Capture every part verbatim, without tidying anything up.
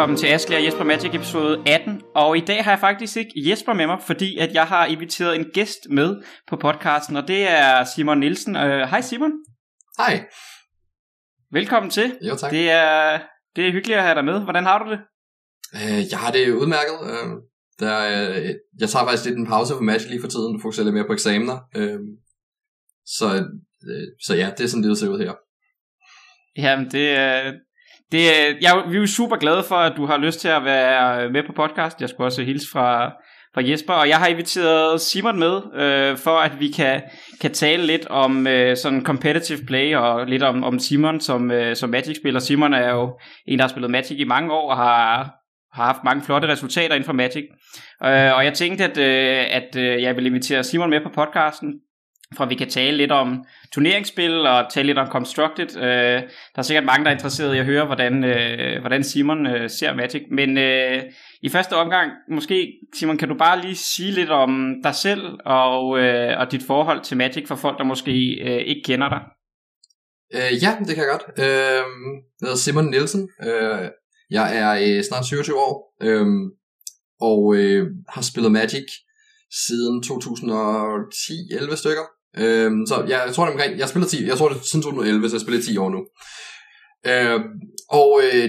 velkommen til Asker og Jesper Magic episode atten, og i dag har jeg faktisk ikke Jesper med mig, fordi at jeg har inviteret en gæst med på podcasten, og det er Simon Nielsen. Hej uh, Simon. Hej. Velkommen til. Jo tak. Det er, det er hyggeligt at have dig med. Hvordan har du det? Uh, jeg har det udmærket. Uh, der, uh, jeg tager faktisk lidt en pause for Magic lige for tiden, du fokuserer lidt mere på eksamener. Uh, så, uh, så ja, det er sådan det ser ud her. Jamen det uh... Det, jeg, vi er jo super glade for, at du har lyst til at være med på podcasten. Jeg skulle også hilse fra, fra Jesper, og jeg har inviteret Simon med, øh, for at vi kan, kan tale lidt om øh, sådan competitive play, og lidt om, om Simon som, øh, som Magic-spiller. Simon er jo en, der har spillet Magic i mange år, og har, har haft mange flotte resultater inden for Magic. Øh, og jeg tænkte, at, øh, at øh, jeg ville invitere Simon med på podcasten, for vi kan tale lidt om turneringsspil og tale lidt om Constructed. Øh, der er sikkert mange, der er interesseret i at høre, hvordan, øh, hvordan Simon øh, ser Magic. Men øh, i første omgang, måske, Simon, kan du bare lige sige lidt om dig selv og, øh, og dit forhold til Magic for folk, der måske øh, ikke kender dig? Øh, ja, det kan jeg godt. Øh, jeg hedder Simon Nielsen. Øh, jeg er øh, snart syvogtyve år øh, og øh, har spillet Magic siden to tusind og ti elleve stykker. Øhm, så jeg, jeg tror det omkring, jeg spiller ti, jeg tror det siden to tusind og elleve, så jeg spiller ti år nu. Øhm, og øh,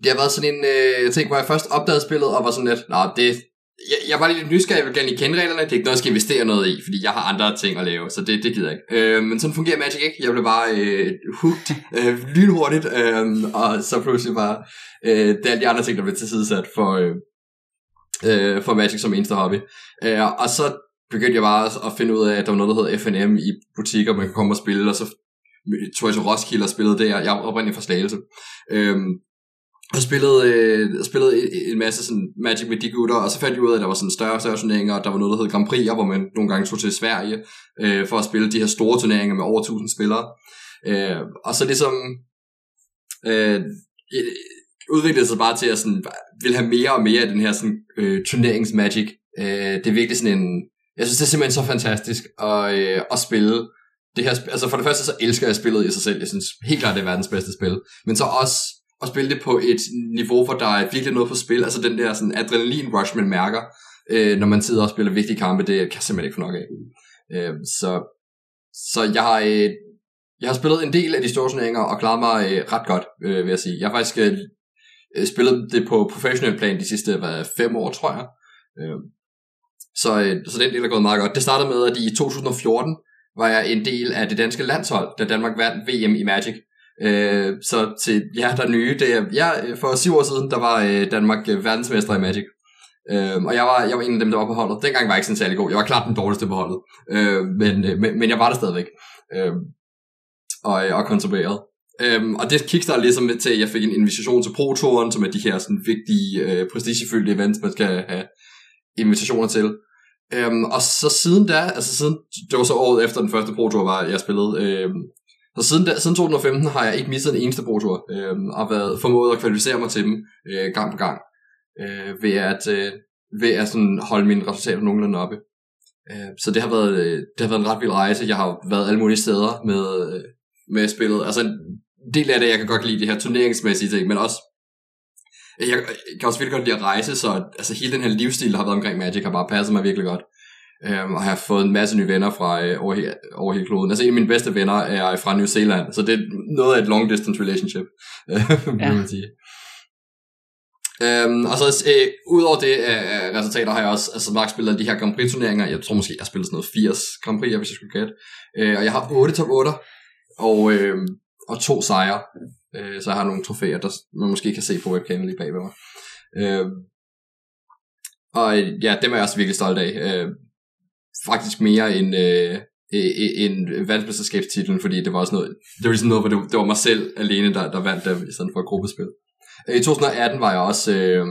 det har været sådan en øh, ting, hvor jeg først opdagede spillet og var sådan lidt, nej, det, jeg, jeg var lidt nysgerrig, jeg ville gerne lige kende reglerne, det er ikke noget, jeg skal investere noget i, fordi jeg har andre ting at lave, så det, det gider jeg ikke. Øhm, men sådan fungerer Magic ikke, jeg blev bare øh, hooked øh, lynhurtigt, øh, og så pludselig bare, øh, det er alle de andre ting, der blev tilsidesat for, øh, øh, for Magic som eneste hobby. Øh, og så begyndte jeg bare at finde ud af, at der var noget, der hed F N M i butikker, man kunne komme og spille, og så tog jeg til Roskilde og spillede der. Jeg var oprindelig fra Slagelse. Øhm, og spillede, øh, spillede en masse sådan Magic med de gutter, og så fandt jeg ud af, at der var sådan større og større turneringer, og der var noget, der hed Grand Prix, hvor man nogle gange tog til Sverige, øh, for at spille de her store turneringer med over tusind spillere. Øh, og så ligesom øh, udviklede sig bare til, at jeg ville have mere og mere af den her sådan, øh, turneringsmagic. Øh, det er virkelig sådan en... Jeg synes, det er simpelthen så fantastisk at, øh, at spille det her. Altså for det første, så elsker jeg spillet i sig selv. Jeg synes helt klart, det er verdens bedste spil. Men så også at spille det på et niveau, hvor der er virkelig noget på spil. Altså den der sådan adrenalin-rush, man mærker, øh, når man sidder og spiller vigtige kampe. Det kan jeg simpelthen ikke få nok af. Øh, så så jeg, har, øh, jeg har spillet en del af de store turneringer og klaret mig øh, ret godt, øh, vil jeg sige. Jeg har faktisk øh, spillet det på professionel plan de sidste hvad, fem år, tror jeg. Øh. Så, så den del er gået meget godt. Det startede med, at i to tusind og fjorten var jeg en del af det danske landshold, da Danmark vandt V M i Magic. Øh, så til jer, der er nye, det er, jeg, for syv år siden, der var øh, Danmark verdensmester i Magic. Øh, og jeg var, jeg var en af dem, der var på holdet. Dengang var jeg ikke sådan særlig god. Jeg var klart den dårligste på holdet. Øh, men, øh, men, men jeg var der stadigvæk. Øh, og, og konserveret. Øh, og det kickstartede ligesom til, at jeg fik en invitation til Pro Touren, som er de her sådan, vigtige, øh, prestigefyldte events, man skal have invitationer til. Øhm, og så siden da, altså siden, det var så året efter den første Pro Tour, var jeg spillede, øhm, så siden, da, siden to tusind og femten har jeg ikke mistet en eneste Pro Tour, øhm, og været formået at kvalificere mig til dem øh, gang på gang, øh, ved at, øh, ved at sådan holde mine resultater nogenlunde oppe. Øh, så det har, været, øh, det har været en ret vild rejse. Jeg har været alle mulige steder med, øh, med spillet. Altså en del af det, jeg kan godt lide det her turneringsmæssige ting, men også Jeg kan også virkelig godt lide at rejse, så altså, hele den her livsstil, der har været omkring Magic, har bare passet mig virkelig godt. Øhm, og jeg har fået en masse nye venner fra øh, over, he- over hele kloden. Altså en af mine bedste venner er fra New Zealand, så det er noget af et long distance relationship, ja. Man sige. Øhm, og så øh, ud over det øh, resultater har jeg også altså, Mark spillet alle de her Grand Prix turneringer. Jeg tror måske, jeg har spillet sådan noget firs Grand Prix, hvis jeg skulle gætte. Øh, og jeg har otte top otter og, øh, og to sejre. Så jeg har nogle trofæer, der man måske kan se på webcamen lige bag ved mig. Øh, og ja, dem er jeg også virkelig stolt af. Øh, faktisk mere end, øh, end verdensmesterskabstitlen, fordi det var også noget, det var ligesom noget, hvor det, det var mig selv alene, der, der vandt dem, i stedet for et gruppespil. Øh, I to tusind og atten var jeg også øh,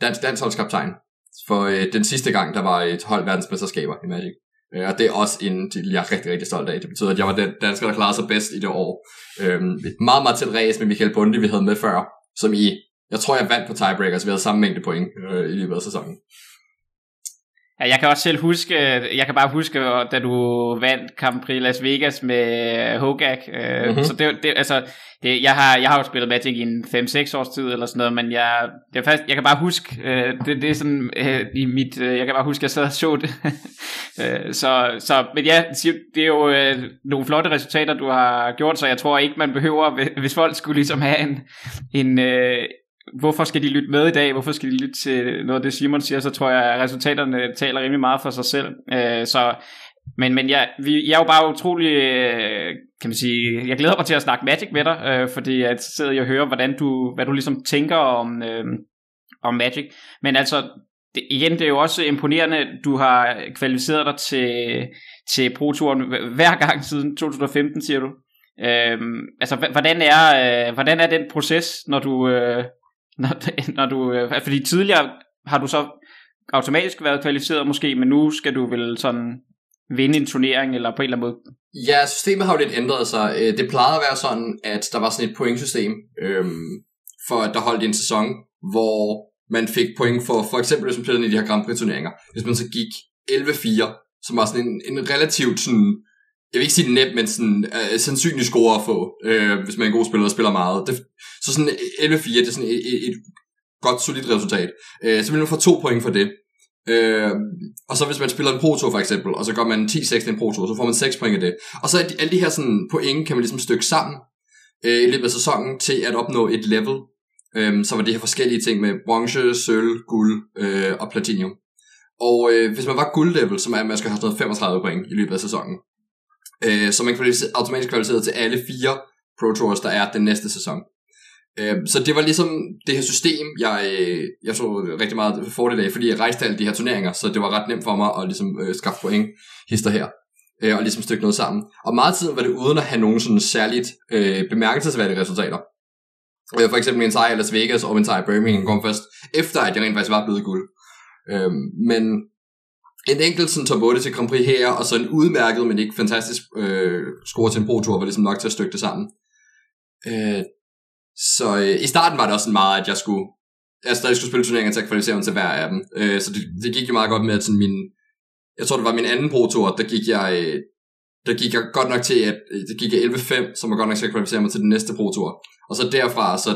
dansk landsholdskaptajn, for øh, den sidste gang, der var et hold verdensmesterskaber i Magic. Og det er også en titel, jeg er rigtig, rigtig stolt af. Det betyder, at jeg var den dansker, der klarede sig bedst i det år. Øhm, et meget, meget tæt race med Michael Bunde, vi havde med før, som i, jeg tror, jeg vandt på tiebreakers, vi havde samme mængde point øh, i løbet af sæsonen. Ja, jeg kan også selv huske, jeg kan bare huske, da du vandt Grand Prix Las Vegas med Hogak. Mm-hmm. Så det, det altså, det, jeg har jeg har jo spillet Magic i en fem seks års tid eller sådan noget, men jeg det er faktisk, jeg kan bare huske, det, det er sådan i mit, jeg kan bare huske, jeg sad og så det. så så men ja, det er jo nogle flotte resultater du har gjort, så jeg tror ikke man behøver, hvis folk skulle ligesom have en en hvorfor skal de lytte med i dag, hvorfor skal de lytte til noget af det Simon siger, så tror jeg at resultaterne taler rimelig meget for sig selv. Øh, så, men men jeg, vi, jeg er jo bare utrolig, kan man sige, jeg glæder mig til at snakke Magic med dig, øh, fordi jeg sidder og hører, hvordan du, hvad du ligesom tænker om, øh, om Magic. Men altså, det, igen, det er jo også imponerende, du har kvalificeret dig til, til Pro Touren hver gang siden to tusind og femten, siger du. Øh, altså, hvordan er, øh, hvordan er den proces, når du... Øh, Når, når du, fordi tidligere har du så automatisk været kvalificeret måske, men nu skal du vel sådan vinde en turnering eller på en eller anden måde. Ja, systemet har jo lidt ændret sig. Det plejede at være sådan, at der var sådan et pointsystem øhm, for at der holdt en sæson, hvor man fik point for for eksempel hvis man spillede i de her Grand Prix turneringer. Hvis man så gik elleve fire, som var sådan en, en relativt sådan, jeg vil ikke sige net, men sådan uh, sandsynlig score at få, uh, hvis man er en god spiller og spiller meget. Det, så sådan elleve fire, det er sådan et, et, et godt, solidt resultat. Uh, så vil man få to point for det. Uh, og så hvis man spiller en Pro Tour for eksempel, og så gør man ti seks en Pro Tour, så får man seks point af det. Og så alle de her sådan point kan man ligesom stykke sammen uh, i løbet af sæsonen til at opnå et level. Uh, så var det her forskellige ting med bronze, sølv, guld uh, og platinium. Og uh, hvis man var guldlevel, så er man skal have sådan femogtredive point i løbet af sæsonen. Så man er automatisk kvalificeret til alle fire Pro Tours, der er den næste sæson. Så det var ligesom det her system, jeg, jeg så rigtig meget fordel af, fordi jeg rejste alle de her turneringer, så det var ret nemt for mig at ligesom skaffe point hister her, og ligesom stykke noget sammen. Og meget tiden var det uden at have nogen sådan særligt bemærkelsesværdige resultater. For eksempel min sejr i Las Vegas og min sejr i Birmingham kom først efter, at jeg rent faktisk var blevet guld. Men... en enkelt sådan top otte til Grand Prix her, og så en udmærket, men ikke fantastisk øh, score til en Pro Tour, var ligesom nok til at stykke det sammen. Øh, så øh, i starten var det også sådan meget, at jeg skulle, altså, da jeg skulle spille turneringer til at kvalificere mig til hver af dem. Øh, så det, det gik jo meget godt med, at sådan min, jeg tror det var min anden Pro Tour, der gik jeg, øh, der gik jeg godt nok til, at øh, der gik jeg elleve fem, som var godt nok til at kvalificere mig til den næste Pro Tour. Og så derfra, så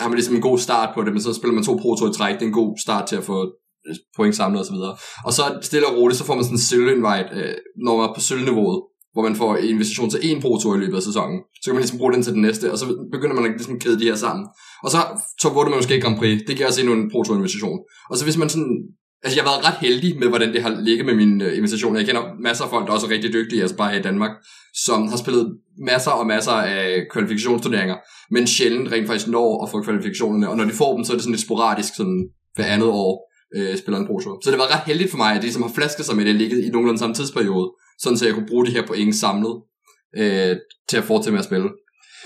har man ligesom en god start på det, men så spiller man to Pro Tour i træk, det er en god start til at få point samlet og så videre. Og så stille og roligt, så får man sådan en sølvinvite, øh, når man er på sølvniveauet, hvor man får en invitation til en Pro Tour i løbet af sæsonen. Så kan man ligesom bruge den til den næste, og så begynder man at ligesom kæde de her sammen. Og så tog man måske Grand Prix, det giver også endnu en Pro Tour invitation. Og så hvis man sådan, altså jeg har været ret heldig med, hvordan det har ligget med mine øh, invitationer. Jeg kender masser af folk, der også er rigtig dygtige, altså bare her i Danmark, som har spillet masser og masser af kvalifikationsturneringer, men sjældent rent faktisk når at få kvalifikationerne, og når de får dem, så er det sådan lidt sporadisk, sådan hver andet år. Øh, spiller en Pro Tour. Så det var ret heldigt for mig, at det som har flasket sig med, det ligget i nogenlunde samme tidsperiode, sådan så jeg kunne bruge de her point samlet øh, til at fortsætte med at spille.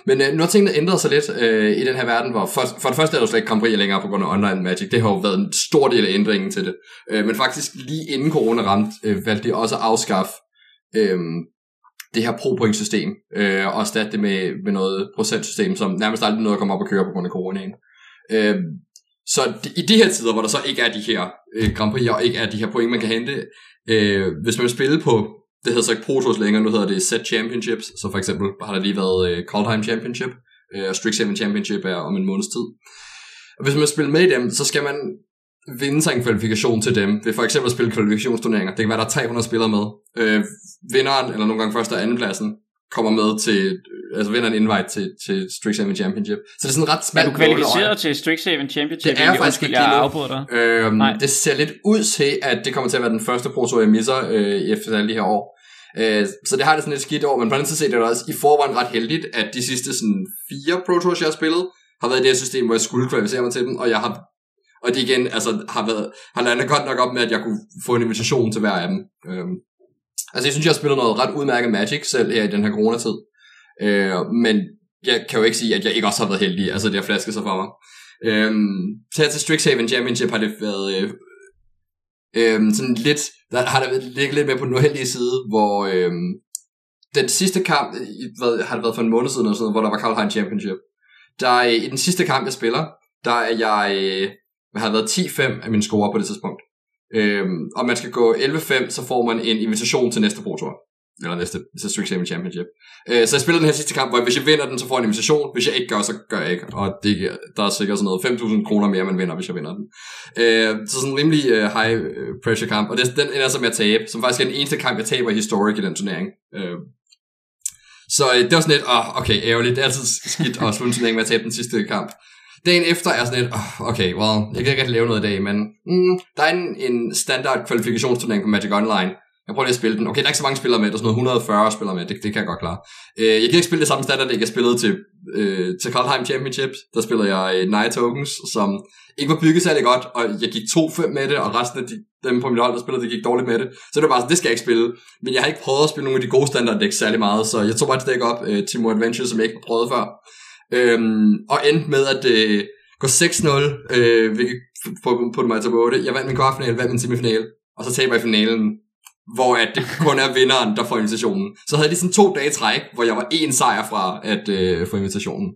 Men øh, nu har tingene ændret sig lidt øh, i den her verden, hvor for, for det første er der jo slet ikke Grand Prix længere på grund af online Magic. Det har jo været en stor del af ændringen til det. Øh, men faktisk lige inden corona ramte, øh, valgte de også at afskaffe øh, det her pro-point-system øh, og erstatte det med, med noget procentsystem, som nærmest aldrig noget at komme op og køre på grund af coronaen. Øh, Så i de her tider, hvor der så ikke er de her øh, Grand Prix og ikke er de her point, man kan hente, øh, hvis man spiller på, det hedder så ikke Pro Tours længere, nu hedder det Set Championships, så for eksempel har der lige været øh, Kaldheim Championship øh, og Strixhaven Championship er om en måneds tid. Og hvis man spiller med i dem, så skal man vinde sig en kvalifikation til dem, ved for eksempel at spille kvalifikationsturneringer. Det kan være, der er tre hundrede spillere med. Øh, vinderen, eller nogle gange første og anden pladsen, kommer med til, altså vinder en invite til, til Strixhaven Championship. Så det er sådan ret smalt. Er du kvalificeret til Strixhaven Championship? Det er faktisk ikke lige øhm, det ser lidt ud til, at det kommer til at være den første Pro Tour, jeg misser øh, efter alle de her år. Øh, så det har det sådan lidt skidt over, men på den anden side er det også i forvejen ret heldigt, at de sidste sådan fire Pro Tours, jeg har spillet, har været i det her system, hvor jeg skulle kvalificere mig til dem, og jeg har, og det igen, altså har været, har landet godt nok op med, at jeg kunne få en invitation til hver af dem. Øh, Altså jeg synes, jeg har spillet noget ret udmærket Magic selv her i den her coronatid. Øh, men jeg kan jo ikke sige, at jeg ikke også har været heldig. Altså det har flasket sig for mig. Øh, så her til Strixhaven Championship har det været øh, øh, sådan lidt, der har det ligget lidt med på den uheldige side, hvor øh, den sidste kamp, hvad, har det været for en måned siden eller sådan noget, hvor der var Kaldheim Championship. Der øh, i den sidste kamp, jeg spiller, der er jeg, øh, har været ti fem af min score på det tidspunkt. Øhm, og man skal gå elleve fem, så får man en invitation til næste Pro Tour. Eller næste Strixhaven Championship. øh, Så jeg spillede den her sidste kamp, hvor hvis jeg vinder den, så får jeg en invitation. Hvis jeg ikke gør, så gør jeg ikke. Og det, der er sikkert sådan noget fem tusind kroner mere, man vinder, hvis jeg vinder den. øh, Så sådan en rimelig uh, high pressure kamp. Og det, den ender så med at tabe, som faktisk er den eneste kamp, jeg taber i historic i den turnering. øh, Så øh, det var sådan lidt, åh, oh, okay, ærgerligt. Det er altid skidt at slutte en turnering med at tabe den sidste kamp. Dagen efter er sådan et, oh, okay, well, jeg kan ikke rigtig lave noget i dag, men mm, der er en, en standard kvalifikationsturnering på Magic Online. Jeg prøver lige at spille den. Okay, der er ikke så mange spillere med, der er sådan noget et hundrede og fyrre spillere med, det, det kan jeg godt klare. Øh, jeg kan ikke spille det samme standard, jeg spillede til, øh, til Kaldheim Championship. Der spillede jeg Nine Tokens, som ikke var bygget særlig godt, og jeg gik to fem med det, og resten af de, dem på mit hold, der spillede, det gik dårligt med det. Så det var bare sådan, det skal jeg ikke spille. Men jeg har ikke prøvet at spille nogle af de gode standarddæk særlig meget, så jeg tog bare et dæk op, øh, Temur Adventure, som jeg ikke har prøvet før. Øhm, og endte med at øh, gå seks nul, øh, hvilket putte mig til otte. Jeg vandt min kvartfinale, vandt min semifinale, og så taber jeg finalen, hvor at det kun er vinderen, der får invitationen. Så havde de sådan to dage træk, hvor jeg var én sejr fra at øh, få invitationen.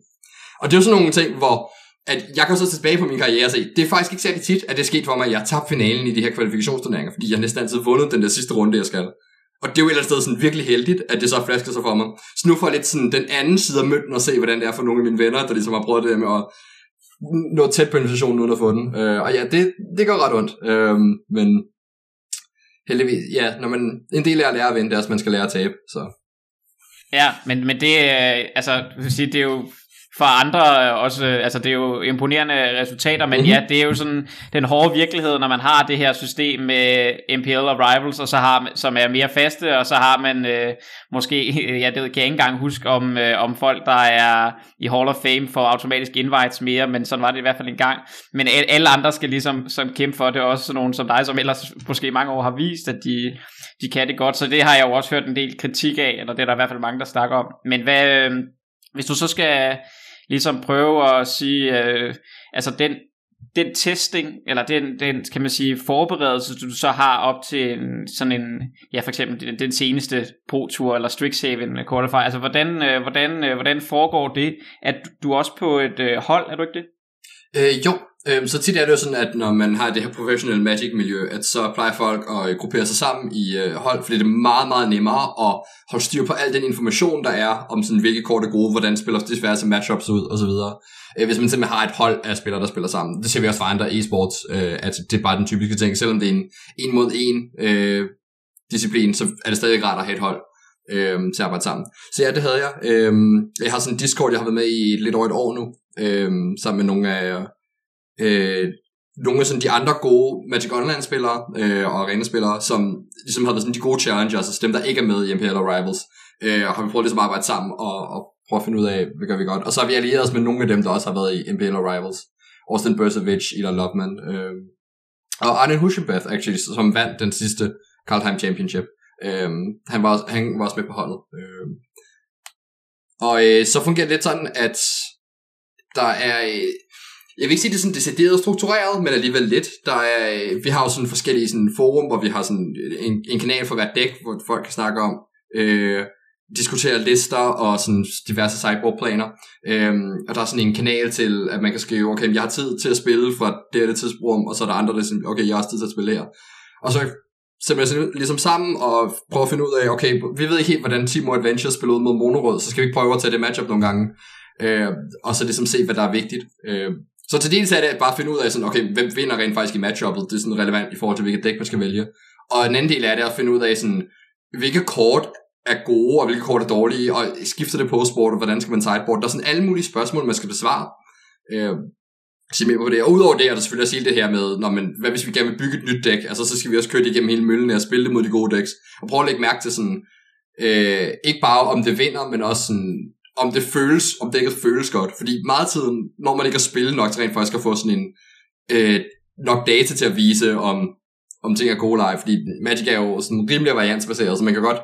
Og det er jo sådan nogle ting, hvor at jeg kan så tilbage på min karriere og se, det er faktisk ikke særlig tit, at det er sket for mig, at jeg tabte finalen i de her kvalifikationsturneringer, fordi jeg næsten altid vundet den der sidste runde, jeg skal. Og det er jo et eller andet sted sådan virkelig heldigt, at det så flasker sig for mig. Så nu får jeg lidt sådan den anden side af mønten og se, hvordan det er for nogle af mine venner, der ligesom har prøvet det med at nå tæt på invitationen uden at få den. Øh, og ja, det, det går ret ondt. Øh, men heldigvis, ja, når man, en del af at lære at vinde, det er, at man skal lære at tabe. Så. Ja, men, men det, altså, det er jo for andre også, altså det er jo imponerende resultater, men mm-hmm. ja, det er jo sådan den hårde virkelighed, når man har det her system med M P L og Rivals, og så har, som er mere faste, og så har man øh, måske, ja, det kan jeg ikke engang huske, om, øh, om folk, der er i Hall of Fame, får automatisk invites mere, men sådan var det i hvert fald en gang. Men alle andre skal ligesom som kæmpe for det, og også sådan nogen som dig, som ellers måske mange år har vist, at de, de kan det godt, så det har jeg jo også hørt en del kritik af, eller det er der i hvert fald mange, der snakker om. Men hvad, øh, hvis du så skal ligesom prøve at sige, øh, altså den, den testing, eller den, den, kan man sige, forberedelse, du så har op til en, sådan en, ja, for eksempel den, den seneste Pro Tour, eller Strixhaven Qualifier, altså hvordan, øh, hvordan, øh, hvordan foregår det, at du også på et øh, hold, er du ikke det? Øh, jo, øh, så tit er det jo sådan, at når man har det her professionelle Magic-miljø, at så plejer folk at gruppere sig sammen i øh, hold, fordi det er meget, meget nemmere at holde styr på al den information, der er om sådan, hvilke kort er gode, hvordan spiller de diverse matchups ud, osv. Øh, hvis man simpelthen har et hold af spillere, der spiller sammen. Det ser vi også fra andre e-sports, øh, at det er bare den typiske ting. Selvom det er en en mod en øh, disciplin, så er det stadig rart at have et hold øh, til at arbejde sammen. Så ja, det havde jeg. Øh, jeg har sådan en Discord, jeg har været med i lidt over et år nu, øh, sammen med nogle af Øh, nogle af sådan de andre gode Magic Online spillere øh, og Arena spillere, som ligesom har været sådan de gode challengers, altså dem der ikke er med i M P L eller Rivals, øh, og har vi prøvet ligesom at arbejde sammen og, og prøve at finde ud af, hvad gør vi godt. Og så har vi allieret os med nogle af dem, der også har været i M P L og Rivals, Austin Bercevich, Elon Loveman øh, og Arne Huschenbeth actually, som vandt den sidste Kaldheim Championship. øh, han, var også, han var også med på holdet. øh. Og øh, så fungerer det lidt sådan, at der er øh, jeg vil ikke sige, det er sådan decideret struktureret, men alligevel lidt. Der er, vi har jo sådan forskellige sådan forum, hvor vi har sådan en, en kanal for hvert dæk, hvor folk kan snakke om, øh, diskutere lister og sådan diverse sideboardplaner. Øh, og der er sådan en kanal til, at man kan skrive, okay, jeg har tid til at spille fra det her tidsrum, og så er der andre, der siger, okay, jeg har også tid til at spille her. Og så sætter man ligesom sammen og prøver at finde ud af, okay, vi ved ikke helt, hvordan Temur Adventure spiller ud mod Monorød, så skal vi ikke prøve at tage det matchup nogle gange. Øh, og så ligesom se, hvad der er vigtigt. Øh, Så til dels er det at bare finde ud af, sådan, okay, hvem vinder rent faktisk i matchuppet. Det er sådan relevant i forhold til, hvilket dæk man skal vælge. Og en anden del er det at finde ud af, sådan, hvilke kort er gode, og hvilke kort er dårlige, og skifter det postboard, og hvordan skal man sideboard. Der er sådan alle mulige spørgsmål, man skal besvare. Øh, på det. Og udover det er der selvfølgelig også hele det her med, når man, hvad hvis vi gerne vil bygge et nyt dæk, altså så skal vi også køre det igennem hele møllen og spille det mod de gode dæks. Og prøve at lægge mærke til, sådan, øh, ikke bare om det vinder, men også sådan, om det føles, om dækket føles godt. Fordi meget tiden, når man ikke har spillet nok, så rent faktisk at få sådan en øh, nok data til at vise, om, om ting er gode eller ej. Fordi Magic er jo sådan rimelig variansbaseret, så man kan godt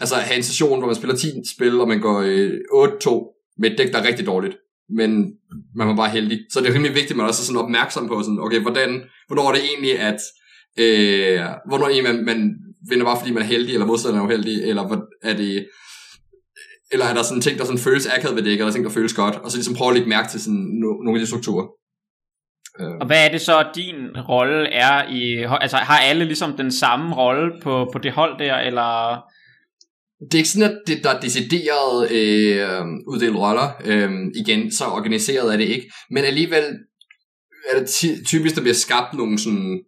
altså have en session, hvor man spiller ti spil, og man går øh, otte to med et dæk, der er rigtig dårligt. Men man var bare heldig. Så det er rimelig vigtigt, at man også er sådan opmærksom på, sådan, okay, hvordan, hvornår er det egentlig, at øh, hvornår egentlig man, man vinder bare, fordi man er heldig, eller modstanderen er uheldig, eller er det, eller er der sådan ting, der sådan føles akavet ved dækket, eller ting, der føles godt, og så ligesom prøve at lægge mærke til sådan no- nogle af de strukturer. Og hvad er det så, din rolle er i... Altså har alle ligesom den samme rolle på, på det hold der, eller... Det er ikke sådan, at det, der er decideret øh, uddelt roller. Øh, igen, så organiseret er det ikke. Men alligevel er det ty- typisk, der bliver skabt nogle sådan...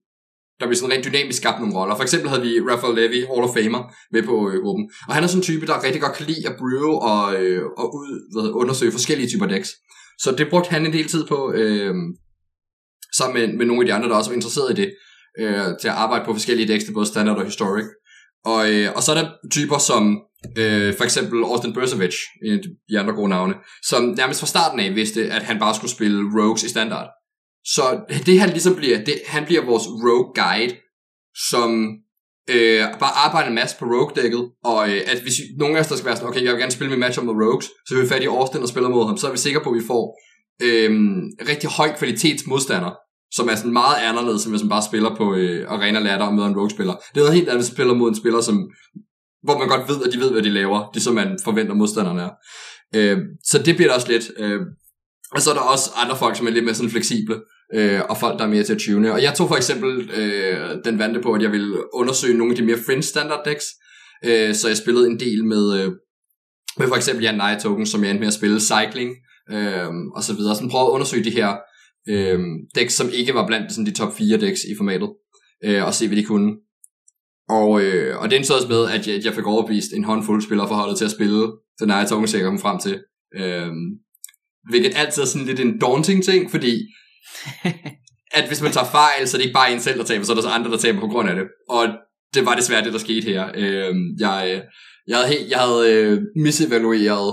Der bliver sådan rent dynamisk skabt nogle roller. For eksempel havde vi Raphael Levy, Hall of Famer, med på øh, gruppen. Og han er sådan en type, der rigtig godt kan lide at brewe og, øh, og ud, hvad, undersøge forskellige typer decks. Så det brugte han en del tid på, øh, sammen med, med nogle af de andre, der også var interesseret i det, øh, til at arbejde på forskellige decks, både standard og historic. Og, øh, og så er der typer som øh, for eksempel Austin Bercevich, en af de andre gode navne, som nærmest fra starten af vidste, at han bare skulle spille Rogues i standard. Så det han ligesom bliver, det, han bliver vores rogue guide, som øh, bare arbejder en masse på rogue-dækket, og øh, at hvis nogen af os der skal være sådan, okay, jeg vil gerne spille min match om mod Rogues, så vil vi fat i Austin og spiller mod ham, så er vi sikre på, at vi får øh, rigtig høj kvalitets modstander, som er sådan meget anderledes, som hvis man bare spiller på øh, Arena Latter og møder en Rogue-spiller. Det er noget helt andet, hvis man spiller mod en spiller, som, hvor man godt ved, at de ved, hvad de laver, det som man forventer modstanderne er. Øh, så det bliver der også lidt... Øh, Og så er der også andre folk, som er lidt mere sådan fleksible, øh, og folk, der er mere til at tune. Og jeg tog for eksempel øh, den vante på, at jeg ville undersøge nogle af de mere fringe standard decks, øh, så jeg spillede en del med, øh, med for eksempel Nine ja, Tokens, som jeg endte med at spille Cycling, øh, og så videre. Så prøvede at undersøge de her øh, decks, som ikke var blandt sådan, de top fire decks i formatet, øh, og se, hvad de kunne. Og, øh, og det endte så også med, at jeg, jeg fik overbevist en håndfuld spillere forholdet til at spille den Nine Tokens, jeg kom frem til. Øh, Hvilket altid er sådan lidt en daunting ting, fordi at hvis man tager fejl, så er det ikke bare en selv, der taber, så er der så andre, der taber på grund af det. Og det var desværre det, der skete her. Øh, jeg, jeg havde, jeg havde øh, misevalueret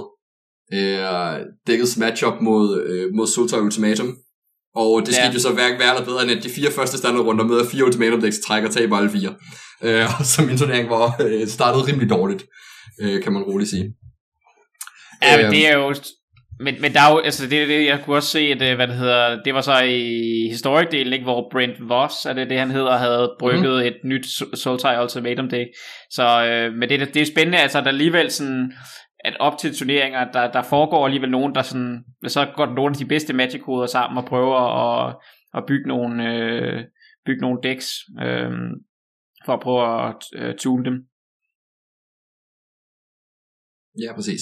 øh, dækkets matchup mod, øh, mod Sultai Ultimatum. Og det skete ja. jo så hverken værre eller bedre, end at de fire første standardrunder med fire Ultimatum decks trækker og taber alle fire. Øh, så min turnering var øh, startet rimelig dårligt, øh, kan man roligt sige. Ja, men øh, det er jo... Men, men der er jo, altså det, det, jeg kunne også se, at, hvad det hedder, det var så i historic-delen, ikke, hvor Brent Voss, er det det, han hedder, havde brygget mm-hmm. et nyt Sultai Ultimatum Deck. Så, øh, men det, det er spændende, altså der alligevel sådan, at op til turneringer, der, der foregår alligevel nogen, der sådan, så går nogle af de bedste Magic-koder sammen og prøver at, at bygge nogle, øh, bygge nogle decks, øh, for at prøve at øh, tune dem. Ja, præcis.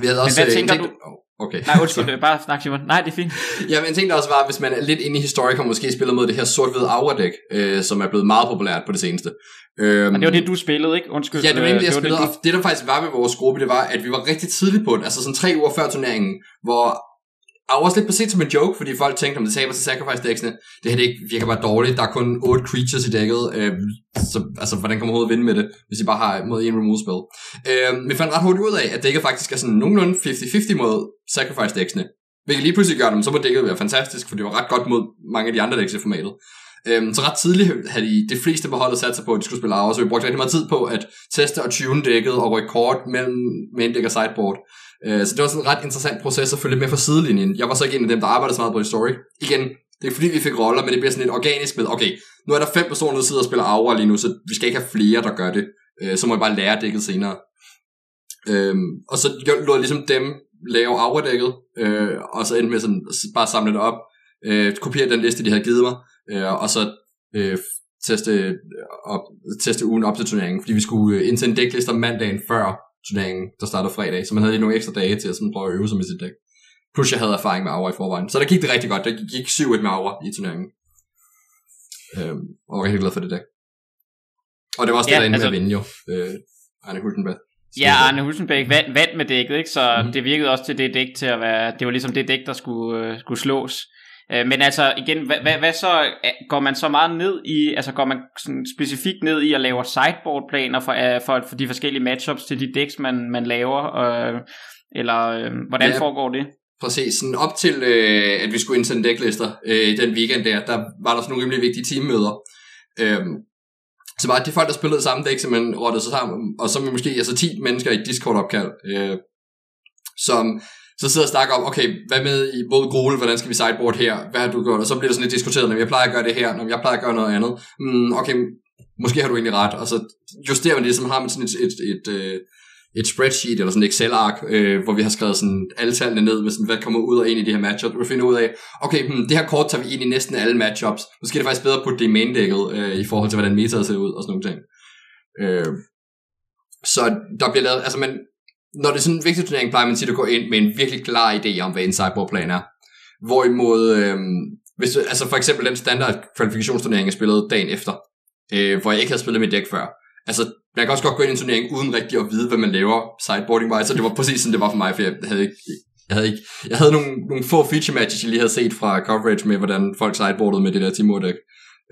Vi havde også, men hvad tænker en ting, du? Okay. Nej, undskyld, bare snak, Simon. Nej, det er fint. Ja, men en ting der også var, at hvis man er lidt inde i historik, og måske spiller mod det her sort-hvide Aura-dæk, øh, som er blevet meget populært på det seneste. Øhm, og det var det, du spillede, ikke? Undskyld. Ja, det var det, jeg det spillede. Det, du... det, der faktisk var med vores gruppe, det var, at vi var rigtig tidligt på den. Altså sådan tre uger før turneringen, hvor Aura var lidt på set som en joke, fordi folk tænkte, om det taber til Sacrifice-dæksene. Det her dæk virker bare dårligt. Der er kun otte creatures i dækket. Øh, så, altså, hvordan kan man overhovedet vinde med det, hvis I bare har mod en remove-spil? Øh, men fandt ret hurtigt ud af, at dækket faktisk er sådan nogenlunde halvtreds halvtreds mod Sacrifice-dæksene. Hvilket lige pludselig gør dem, så må dækket være fantastisk, for det var ret godt mod mange af de andre dæks i formatet. Øh, så ret tidligt havde de, de fleste på holdet sat sig på, at de skulle spille Aura, så vi brugte rigtig meget tid på at teste og tune dækket og rykke kort mellem main deck og sideboard. Så det var sådan en ret interessant proces at følge med fra sidelinjen. Jeg var så ikke en af dem, der arbejdede så meget på historik. Igen, det er fordi vi fik roller, men det bliver sådan lidt organisk med, okay, nu er der fem personer, der sidder og spiller Aura lige nu, så vi skal ikke have flere, der gør det. Så må jeg bare lære dækket senere. Og så lå jeg ligesom dem lave Aura-dækket, og så endte med sådan, bare samle det op, kopiere den liste, de havde givet mig, og så teste, op, teste ugen op til turneringen, fordi vi skulle indsende dækliste om mandagen før turneringen, der startede fredag, så man havde lige nogle ekstra dage til at sådan prøve at øve sig med sit dæk. Plus jeg havde erfaring med Aura i forvejen, så der gik det rigtig godt. Der gik syv et med Aura i turneringen, øhm, og var rigtig glad for det dæk. Og det var også ja, det, der endte altså, med at vinde jo, øh, Arne Huschenbeth. Ja, Arne Huschenbeth vandt vand med dækket, ikke? Så mm-hmm. det virkede også til det dæk til at være, det var ligesom det dæk, der skulle, øh, skulle slås. Men altså igen, hvad, hvad, hvad så, går man så meget ned i, altså går man sådan specifikt ned i at lave sideboardplaner for, for, for de forskellige matchups til de decks, man, man laver, øh, eller øh, hvordan ja, foregår det? Præcis, sådan op til øh, at vi skulle indsende decklister øh, den weekend der, der var der sådan nogle rimelig vigtige teammøder. Øh, så var de folk, der spillede samme dæk, simpelthen rottede sig sammen, og så var måske altså ti mennesker i et Discord-opkald, øh, som... Så sidder jeg og snakker om, okay, hvad med i både gruppe, hvordan skal vi sideboard her, hvad har du gjort, og så bliver det sådan lidt diskuteret, når jeg plejer at gøre det her, når jeg plejer at gøre noget andet, mm, okay, måske har du egentlig ret, og så justerer man det, som har man sådan et, et, et, et spreadsheet eller sådan et Excel-ark, øh, hvor vi har skrevet sådan alle tallene ned med sådan, hvad kommer ud og ind i de her matchups, og finder ud af, okay, hmm, det her kort tager vi ind i næsten alle matchups, måske er det faktisk bedre at putte det i main-dækket, øh, i forhold til hvordan metaet ser ud og sådan nogle ting. Øh, så der bliver lavet, altså man, når det er sådan en vigtig turnering, plejer man at sige, at du går ind med en virkelig klar idé om, hvad en sideboardplan er. Hvorimod, øh, hvis, altså for eksempel den standard kvalifikationsturnering, jeg spillede dagen efter, øh, hvor jeg ikke havde spillet mit dæk før, altså man kan også godt gå ind i en turnering uden rigtig at vide, hvad man laver sideboarding-wise, så det var præcis sådan, det var for mig, for jeg havde ikke, jeg havde, ikke, jeg havde nogle, nogle få feature matches, jeg lige havde set fra coverage med, hvordan folk sideboardede med det der Timur-dæk,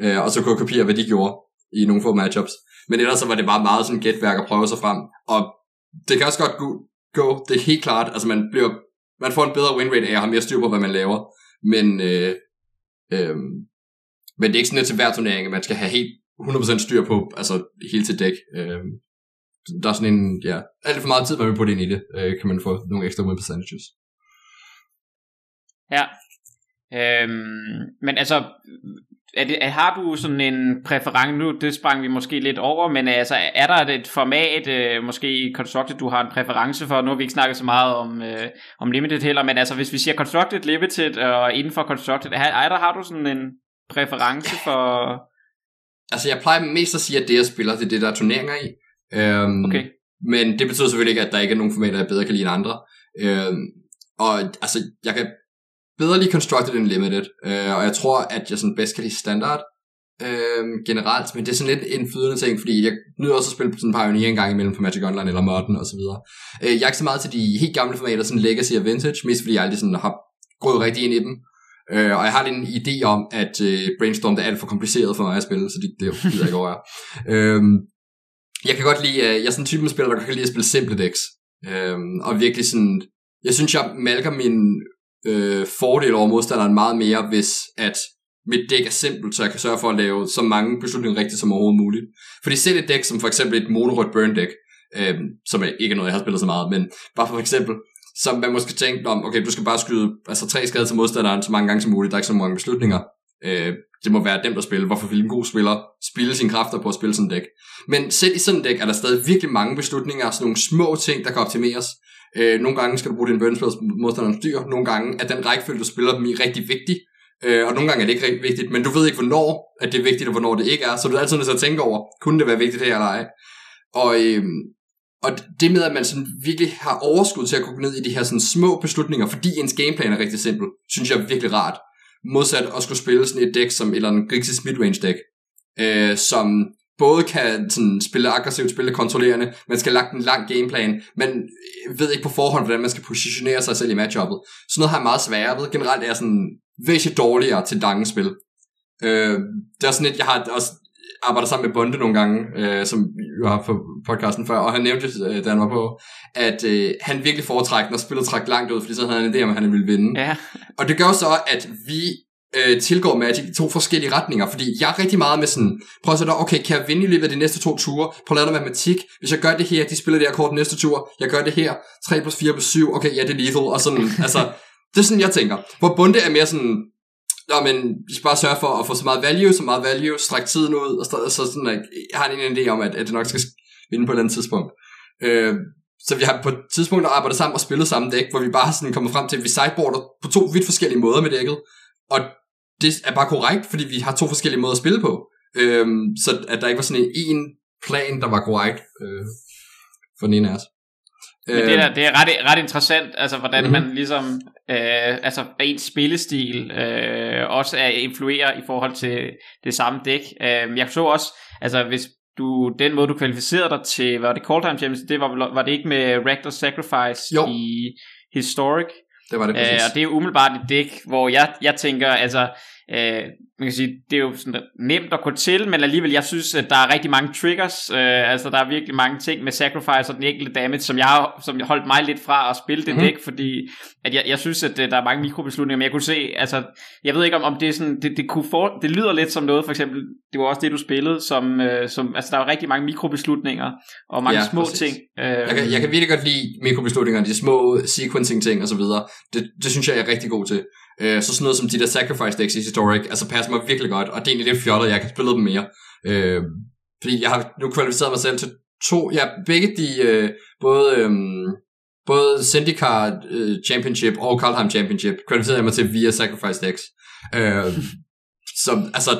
øh, og så kunne jeg kopiere, hvad de gjorde i nogle få matchups. Men ellers så var det bare meget sådan gætværk at prøve sig frem, og det kan også godt gå, det er helt klart, altså man bliver, man får en bedre winrate af at have mere styr på, hvad man laver, men, øh, øh, men det er ikke sådan til hver turnering, at man skal have helt hundrede procent styr på, altså hele til dæk. Øh, der er sådan en, ja, alt for meget tid, man vil putte ind i det, øh, kan man få nogle ekstra win percentages. Ja, øhm, men altså, er det, har du sådan en præference nu, det sprang vi måske lidt over, men altså, er der et format, øh, måske Constructed, du har en præference for? Nu har vi ikke snakket så meget om, øh, om Limited heller, men altså, hvis vi siger Constructed, Limited og inden for Constructed, er der, har du sådan en præference for? Altså, jeg plejer mest at sige, at det, jeg spiller, det er det, der er turneringer i. Øhm, okay. Men det betyder selvfølgelig ikke, at der ikke er nogen formater, jeg bedre kan lide end andre. Øhm, og altså, jeg kan bedre lige Constructed end Limited, øh, og jeg tror, at jeg sådan bedst kan lide standard øh, generelt, men det er sådan lidt en flydende ting, fordi jeg nyder også at spille på sådan en Pioneer en gang imellem på Magic Online eller Modern og så videre. Øh, jeg er ikke så meget til de helt gamle formater, sådan Legacy og Vintage, mest fordi jeg aldrig sådan har gået rigtig ind i dem, øh, og jeg har lidt en idé om, at øh, Brainstorm er alt for kompliceret for mig at spille, så det, det gider jeg ikke over. øh, jeg kan godt lide, øh, jeg er sådan en type spiller, der godt kan lide at spille simple decks, øh, og virkelig sådan, jeg synes, jeg malker min Øh, fordel over modstanderen meget mere, hvis at mit dæk er simpelt, så jeg kan sørge for at lave så mange beslutninger rigtigt som overhovedet muligt. Fordi selv et dæk som for eksempel et monorødt burn dæk, øh, som ikke er noget jeg har spillet så meget, men bare for eksempel, som man måske tænkte om, okay, du skal bare skyde altså tre skade til modstanderen så mange gange som muligt, der er ikke så mange beslutninger, øh, det må være dem der spiller. Hvorfor vil en god spiller spille sine kræfter på at spille sådan et dæk? Men selv i sådan et dæk er der stadig virkelig mange beslutninger, sådan nogle små ting der kan optimeres. Øh, nogle gange skal du bruge din burnspil modstanderens dyr, nogle gange er den rækkefølge du spiller dem i rigtig vigtig, øh, og nogle gange er det ikke rigtig vigtigt, men du ved ikke hvornår at det er vigtigt og hvornår det ikke er, så du er altid nødt til at tænke over, kunne det være vigtigt her eller ej. Og, øh, og det med at man sådan virkelig har overskud til at gå ned i de her sådan små beslutninger, fordi ens gameplan er rigtig simpel, synes jeg er virkelig rart, modsat at skulle spille sådan et dæk som et eller andet Grixis midrange dæk, øh, som både kan sådan, spille aggressivt, spille kontrollerende, man skal lagt en lang gameplan, man ved ikke på forhånd, hvordan man skal positionere sig selv i matchuppet. Sådan noget har jeg meget sværere ved. Generelt er jeg sådan væsentligt dårligere til dangespil. Øh, det er sådan et, jeg har også arbejdet sammen med Bunde nogle gange, øh, som jeg har på podcasten før, og han nævnte, da han var på, at øh, han virkelig foretrækker, når spillet trækker langt ud, fordi så havde han en idé om, at han ville vinde. Ja. Og det gør så, at vi tilgår Magic i to forskellige retninger, fordi jeg er rigtig meget med sådan, prøv at sætte, okay, kan jeg vinde i løbet af de næste to ture, prøv at lade dig matematik, hvis jeg gør det her, de spiller det her kort næste tur, jeg gør det her, tre plus fire plus syv, okay, ja, det er lethal, og sådan, altså, det er sådan, jeg tænker, hvor Bunde er mere sådan, nå, men vi skal bare sørge for at få så meget value, så meget value, strække tiden ud, og så sådan, jeg har en idé om, at, at det nok skal vinde på et eller andet tidspunkt. Øh, Så vi har på et tidspunkt arbejdet sammen og spillet samme dæk, hvor vi bare sådan kommer frem til, at vi sideboarder på to vidt forskellige måder med dækket, og det er bare korrekt, fordi vi har to forskellige måder at spille på. Øhm, så at der ikke var sådan en, en plan, der var korrekt øh, for den ene af os. Men det, der, det er ret, ret interessant, altså hvordan mm-hmm. man ligesom, øh, altså ens spillestil øh, også er influerer i forhold til det samme dæk. Øh, jeg så også, altså hvis du, den måde du kvalificerede dig til, hvad var det, Kaldheim Championship, det var, var det ikke med Raptor Sacrifice jo. I Historic? Det var det præcis. Øh, og det er jo umiddelbart et dæk, hvor jeg, jeg tænker, altså, øh, man kan sige, det er jo sådan nemt at gå til, men alligevel, jeg synes, at der er rigtig mange triggers, øh, altså der er virkelig mange ting med Sacrifice og den enkelte damage, som jeg som holdt mig lidt fra at spille det mm-hmm. dæk, fordi at jeg, jeg synes, at der er mange mikrobeslutninger, men jeg kunne se, altså, jeg ved ikke om, om det er sådan, det, det, kunne for, det lyder lidt som noget, for eksempel, det var også det, du spillede, som, øh, som altså der var rigtig mange mikrobeslutninger, og mange ja, små præcis. Ting. Øh, jeg, kan, jeg kan virkelig godt lide mikrobeslutninger, de små sequencing ting og så videre. Det, det synes jeg, jeg er rigtig god til. øh, Så sådan noget som de der Sacrifice decks i Historic, altså passer mig virkelig godt. Og det er egentlig lidt fjollet, jeg kan spille dem mere, øh, fordi jeg har nu kvalificeret mig selv til to, ja, begge de, øh, både, øh, både Syndicate øh, Championship og Kaldheim Championship kvalificerede jeg mig til via Sacrifice Decks. Øh, som, altså,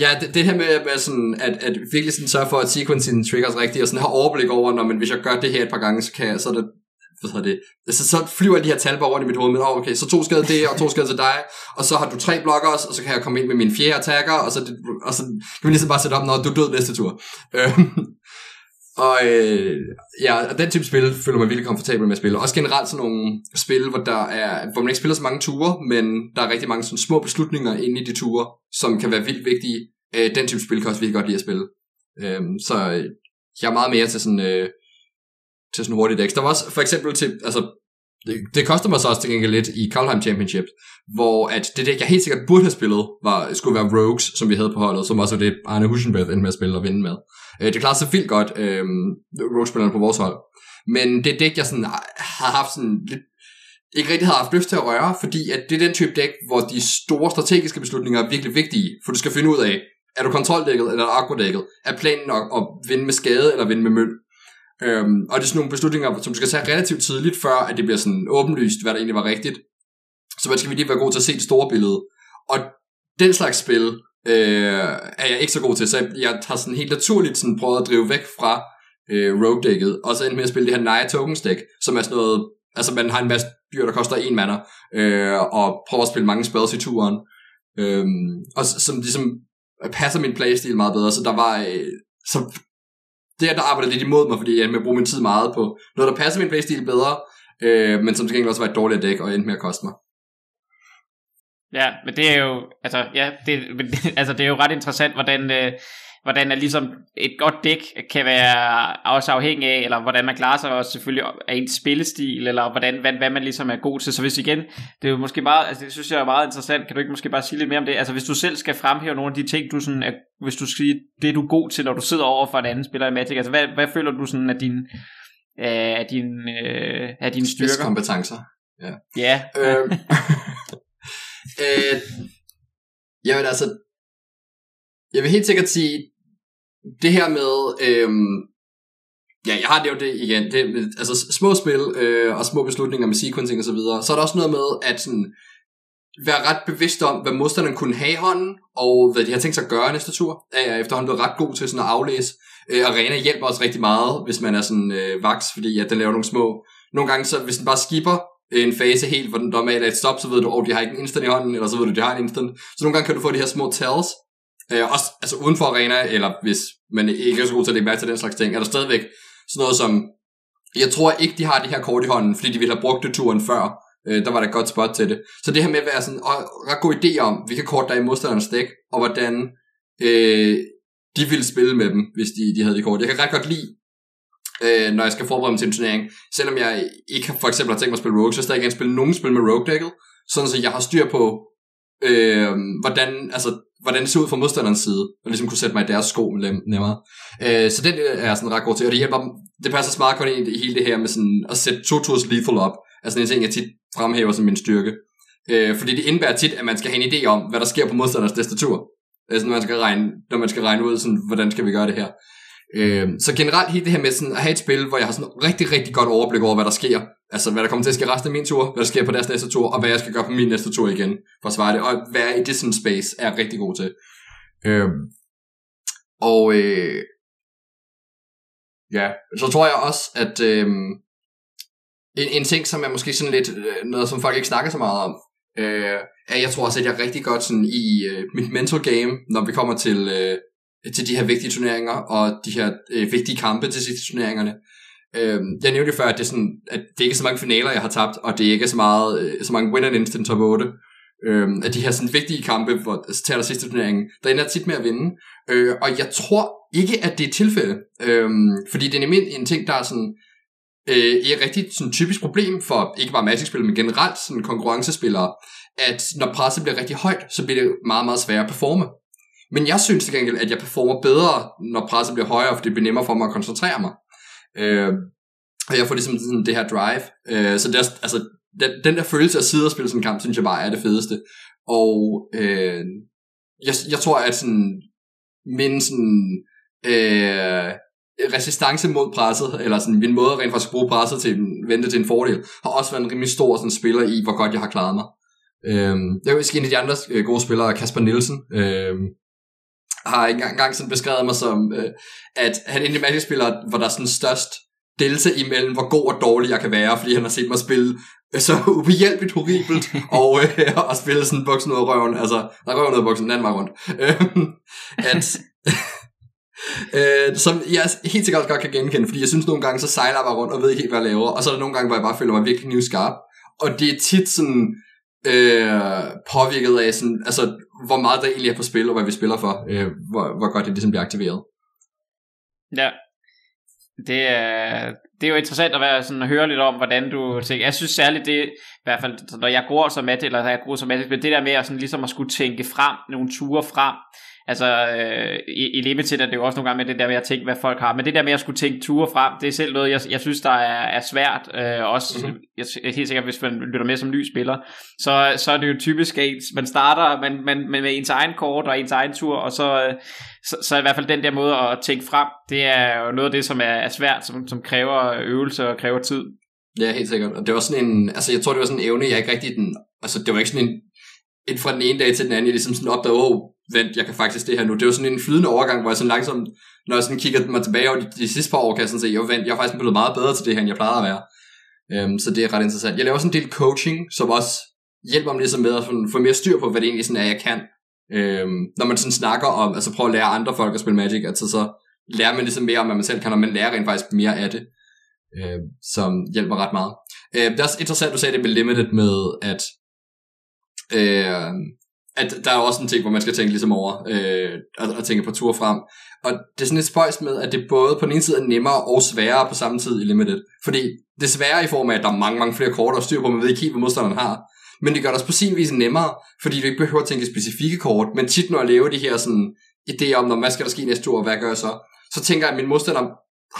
ja, det, det her med, med sådan, at, at virkelig sådan sørge for at sequence sine triggers rigtigt, og sådan har overblik over, når man, hvis jeg gør det her et par gange, så kan jeg, så er det, hvad hedder det, så, så flyver de her tal bare rundt i mit hoved, men oh, okay, så to skade det, og to skade til dig, og så har du tre blockers, og så kan jeg komme ind med min fjerde attacker, og så, og så kan vi ligesom bare sætte op, når du er død næste tur. Og øh, ja, den type spil føler mig virkelig komfortabel med at spille. Også generelt sådan nogle spil, hvor, der er, hvor man ikke spiller så mange ture, men der er rigtig mange sådan små beslutninger inde i de ture, som kan være vildt vigtige. Øh, den type spil kan også virkelig godt lide at spille. Øh, så jeg er meget mere til sådan, øh, til sådan hurtigt decks. Der var også for eksempel til, altså, det, det koster mig så også til gengæld lidt i Kaldheim Championship, hvor at det dæk, jeg helt sikkert burde have spillet, var, skulle være Rogues, som vi havde på holdet, som også var det, Arne Huschenbeth endte med at spille og vinde med. Øh, det klarede sig vildt godt, øh, Rogues-spillerne på vores hold. Men det dæk, jeg sådan, havde haft sådan lidt, ikke rigtig havde haft lyst til at røre, fordi at det er den type dæk, hvor de store strategiske beslutninger er virkelig vigtige, for du skal finde ud af, er du kontroldækket eller agrodækket? Er planen at, at vinde med skade eller vinde med møl? Øhm, og det er sådan nogle beslutninger, som du skal tage relativt tidligt, før at det bliver sådan åbenlyst, hvad der egentlig var rigtigt. Så man skal lige være god til at se det store billede. Og den slags spil øh, er jeg ikke så god til, så jeg har sådan helt naturligt sådan prøvet at drive væk fra øh, rogue-dækket, og så endte med at spille det her Nine Tokens dæk, som er sådan noget, altså man har en masse dyr, der koster en mander, øh, og prøver at spille mange spells i turen, øh, og som ligesom passer min playstil meget bedre, så der var øh, så det her, der arbejder lidt imod mig, fordi jeg endte med at bruge min tid meget på noget, der passer min playstil bedre, øh, men som til gengæld også var et dårligt dæk, og endte med at koste mig. Ja, men det er jo, altså, ja, det, men, altså, det er jo ret interessant, hvordan, øh, hvordan er ligesom et godt dæk kan være også afhængig af, eller hvordan man klarer sig også selvfølgelig af ens spillestil, eller hvordan, hvad, hvad man ligesom er god til. Så hvis igen, det er jo måske meget, altså det synes jeg er meget interessant, kan du ikke måske bare sige lidt mere om det? Altså hvis du selv skal fremhæve nogle af de ting, du sådan er, hvis du skal sige, det du er god til, når du sidder over for en anden spiller i Magic, altså hvad, hvad føler du sådan af dine, af dine, af dine styrker? Spidskompetencer. Ja. Ja. Øhm. øh, jeg vil altså, jeg vil helt sikkert sige, det her med, øhm, ja, jeg har nævnt det igen, det med, altså små spil øh, og små beslutninger med sequencing og så videre, så er der også noget med at sådan, være ret bevidst om, hvad modstanderen kunne have i hånden, og hvad de har tænkt sig at gøre næste tur. Jeg er efterhånden blevet ret god til sådan at aflæse. Øh, Arena hjælper også rigtig meget, hvis man er sådan øh, vaks, fordi at den laver nogle små, nogle gange så, hvis den bare skipper en fase helt, hvor den normalt er et stop, så ved du, at oh, de har ikke en instant i hånden, eller så ved du, de har en instant. Så nogle gange kan du få de her små tells, Øh, også altså uden for arena, eller hvis man ikke er så god til at lægge mærke til den slags ting, er der stadigvæk sådan noget som, jeg tror ikke de har det her kort i hånden, fordi de ville have brugt det turen før, øh, der var der et godt spot til det. Så det her med at være sådan, og ret god idé om, hvilke kort der er i modstanderens dæk, og hvordan øh, de ville spille med dem, hvis de, de havde de kort. Jeg kan ret godt lide, øh, når jeg skal forberede mig til en turnering, selvom jeg ikke for eksempel har tænkt mig at spille rogue, så stadig kan spille nogen spil med rogue-dækket, sådan så jeg har styr på, øh, hvordan, altså hvordan det ser ud fra modstanderens side, og ligesom kunne sætte mig i deres sko nemmere. Øh, så den er sådan ret god til, og det hjælper dem. Det passer så meget godt ind i hele det her med sådan at sætte to tours lethal op, altså en ting, jeg tit fremhæver som min styrke. Øh, fordi det indebærer tit, at man skal have en idé om, hvad der sker på modstanders destatur, øh, sådan, man skal regne, når man skal regne ud, sådan, hvordan skal vi gøre det her. Øh, så generelt hele det her med sådan at have et spil, hvor jeg har sådan rigtig, rigtig godt overblik over, hvad der sker. Altså hvad der kommer til at ske resten af min tur, hvad der sker på deres næste tur, og hvad jeg skal gøre på min næste tur igen for at svare det. Og at være i distance space er jeg rigtig god til. øh. Og øh, ja, så tror jeg også at øh, en, en ting som er måske sådan lidt noget som folk ikke snakker så meget om, øh, er jeg tror også at jeg er rigtig godt sådan i øh, mit mental game, når vi kommer til øh, til de her vigtige turneringer og de her øh, vigtige kampe til sidste turneringerne. Jeg nævnte jo før, at det, er sådan, at det ikke er så mange finaler, jeg har tabt, og det er ikke så, meget, så mange winner in den top otte. At de her sådan vigtige kampe, hvor altså, tager der sidste turneringen, der ender tit med at vinde. Og jeg tror ikke, at det er et tilfælde. Fordi det er nemlig en ting, der er sådan, et rigtig sådan, typisk problem for ikke bare Magic-spillere, men generelt sådan, konkurrencespillere, at når presset bliver rigtig højt, så bliver det meget, meget sværere at performe. Men jeg synes til gengæld, at jeg performer bedre, når presset bliver højere, for det bliver nemmere for mig at koncentrere mig. Øh, og jeg får ligesom sådan det her drive, øh, så det er, altså, den, den der følelse af sidde og spille sådan en kamp, synes jeg bare er det fedeste. Og øh, jeg, jeg tror at sådan, min sådan, øh, resistance mod presset, eller sådan min måde rent faktisk at bruge presset til vente til en fordel, har også været en rimelig stor sådan, spiller i, hvor godt jeg har klaret mig. Øhm, jeg vil sige, en af de andre øh, gode spillere, Kasper Nielsen, øh, har engang sådan beskrevet mig som, øh, at han er en Magic-spiller, hvor der er sådan størst delelse imellem, hvor god og dårlig jeg kan være, fordi han har set mig spille øh, så ubehjælpeligt horribelt, og, øh, og spille sådan buksen ud af røven, altså, der røven ud af buksen, den anden vej rundt. Øh, at... Øh, som jeg helt sikkert godt kan genkende, fordi jeg synes nogle gange, så sejler jeg bare rundt og ved ikke helt, hvad jeg laver, og så er der nogle gange, hvor jeg bare føler mig virkelig knivskarp, og det er tit sådan øh, påvirket af sådan, altså, hvor meget der egentlig er på spil, og hvad vi spiller for, øh, hvor, hvor godt det ligesom bliver aktiveret. Ja, det er, det er jo interessant at, være sådan, at høre lidt om, hvordan du tænker. Jeg synes særligt det, i hvert fald når jeg går som med, eller når jeg går som med, men det der med at, sådan, ligesom at skulle tænke frem, nogle ture frem. Altså øh, i, i Limited er det jo også nogle gange med det der med at tænke, hvad folk har. Men det der med at skulle tænke ture frem, det er selv noget, jeg, jeg synes, der er, er svært. Øh, også mm-hmm. jeg, jeg er helt sikkert, hvis man lytter med som ny spiller, så, så er det jo typisk, at man starter man, man, med ens egen kort og ens egen tur, og så, så, så i hvert fald den der måde at tænke frem, det er jo noget af det, som er, er svært, som, som kræver øvelse og kræver tid. Ja, helt sikkert. Og det var sådan en, altså jeg tror, det var sådan en evne, jeg ikke rigtig den, altså det var ikke sådan en, en fra den ene dag til den anden, jeg ligesom sådan opdagede, åh, vent, jeg kan faktisk det her nu. Det er jo sådan en flydende overgang, hvor jeg sådan langsomt, når jeg sådan kigger mig tilbage over de, de sidste par år, kan jeg sådan se, jo vent, jeg er faktisk blevet meget bedre til det her, end jeg plejede at være. Øhm, så det er ret interessant. Jeg laver sådan en del coaching, som også hjælper mig ligesom med at få mere styr på, hvad det egentlig sådan er, jeg kan. Øhm, når man sådan snakker om, altså prøver at lære andre folk at spille Magic, altså så lærer man ligesom mere om, hvad man selv kan, og man lærer rent faktisk mere af det, øhm, som hjælper ret meget. Øhm, det er også interessant, du sagde det med Limited med, at øhm, at der er også en ting, hvor man skal tænke ligesom over øh, og, og tænke på tur frem. Og det er sådan et spøjs med, at det både på den ene side er nemmere og sværere på samme tid i Limited. Fordi det er sværere i form af, at der er mange, mange flere kort at styr på, man ved ikke helt, hvad modstanderen har. Men det gør det også på sin vis nemmere, fordi du ikke behøver at tænke specifikke kort. Men tit når jeg laver de her sådan, idéer om, hvad skal der ske næste tur, og hvad gør jeg så? Så tænker jeg, at min modstander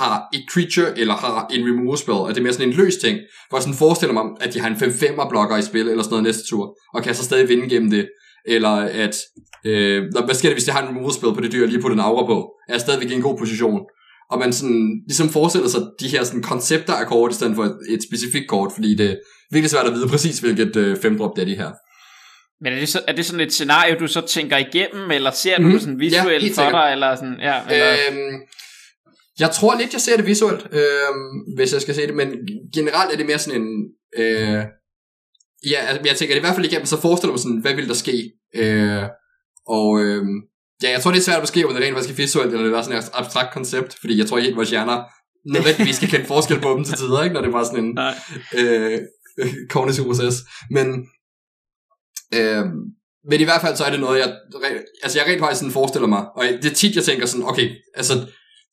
har et creature, eller har en removal spell, og det er mere sådan en løs ting, hvor jeg sådan forestiller mig, at de har en fem-femmer blokker i spil, eller sådan noget næste tur, og kan så stadig vinde gennem det. Eller at, øh, hvad sker det, hvis jeg har en removal-spil på det dyr, og lige putter en aura på? Er jeg stadigvæk i en god position? Og man sådan, ligesom forestiller sig de her sådan, koncepter af kort, i stedet for et, et specifikt kort, fordi det er virkelig svært at vide præcis, hvilket øh, femdrop det er de her. Men er det, så, er det sådan et scenario, du så tænker igennem, eller ser mm-hmm. du sådan visuelt ja, for dig? Eller sådan, ja, eller... Øhm, jeg tror lidt, jeg ser det visuelt, øh, hvis jeg skal se det, men generelt er det mere sådan en... Øh, Ja, jeg tænker, at i hvert fald igennem, så forestiller mig sådan, hvad ville der ske? Øh, og øh, ja, jeg tror, det er svært at beskrive, om det rent faktisk er visuelt, eller det var sådan et abstrakt koncept, fordi jeg tror helt, vores hjerner nødvendigvis skal kende forskel på dem til tider, ikke? Når det var sådan en øh, kognitiv proces. Men, øh, men i hvert fald, så er det noget, jeg, altså, jeg rent faktisk sådan forestiller mig, og det er tit, jeg tænker sådan, okay, altså,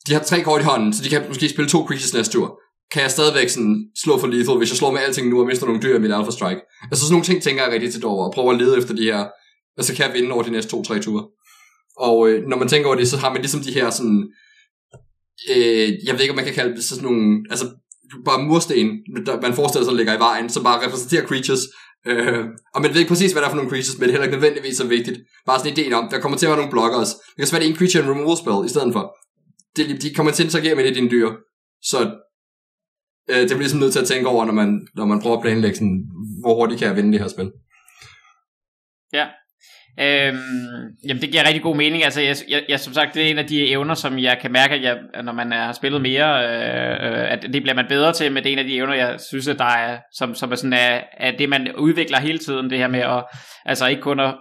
de har tre kort i hånden, så de kan måske spille to creatures næste tur. Kan jeg stadigvæk sådan slå for lethal, hvis jeg slår med alting nu og mister nogle dyr i mit alpha strike? Altså sådan nogle ting tænker jeg rigtig tit over, og prøver at lede efter de her, og så kan jeg vinde over de næste to-tre ture. Og øh, når man tænker over det, så har man ligesom de her sådan, øh, jeg ved ikke om man kan kalde det sådan nogle, altså bare mursten, der man forestiller sig ligger i vejen, som bare repræsenterer creatures, øh, og man ved ikke præcis hvad der er for nogle creatures, men det er heller ikke nødvendigvis så vigtigt. Bare sådan ideen om, der kommer til at være nogle blockers, det kan så være en creature en removal spell i stedet for. De, de kommer til at interagere med det dine dyr, så det bliver ligesom nødt til at tænke over, når man, når man prøver at planlægge, sådan, hvor hurtigt kan jeg vinde det her spil. Ja, øhm, jamen det giver rigtig god mening. Altså, jeg, jeg, jeg, som sagt, det er en af de evner, som jeg kan mærke, at jeg, når man har spillet mere, øh, at det bliver man bedre til, men det er en af de evner, jeg synes, at der er, som, som er sådan, at, at det man udvikler hele tiden, det her med at, altså ikke kun at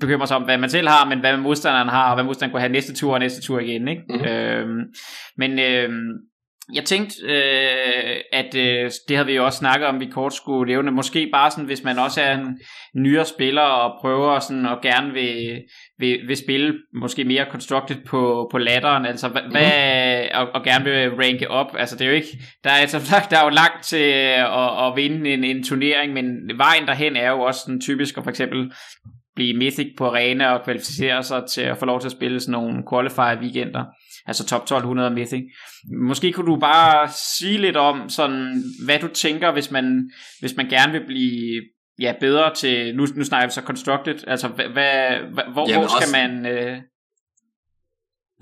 bekymre sig om, hvad man selv har, men hvad modstanderen har, og hvad modstanderen kunne have næste tur og næste tur igen, ikke? Mm-hmm. Øhm, men... Øhm, Jeg tænkte, øh, at øh, det havde vi jo også snakket om, vi kort skulle levne. Måske bare sådan, hvis man også er en nyere spiller og prøver sådan, og gerne vil, vil, vil spille måske mere constructed på, på ladderen, altså, hvad, mm-hmm. og, og gerne vil ranke op. Altså, det er jo ikke, der er, som sagt, der er jo langt til at, at vinde en, en turnering, men vejen derhen er jo også sådan typisk, og for eksempel blive mythic på arena og kvalificere sig til at få lov til at spille sådan nogle qualifier-weekender. Altså top tolv hundrede mythic. Måske kunne du bare sige lidt om, sådan, hvad du tænker, hvis man, hvis man gerne vil blive ja, bedre til, nu, nu snakker vi så constructed, altså hvad, hvad, hvor, hvor skal også, man... Øh...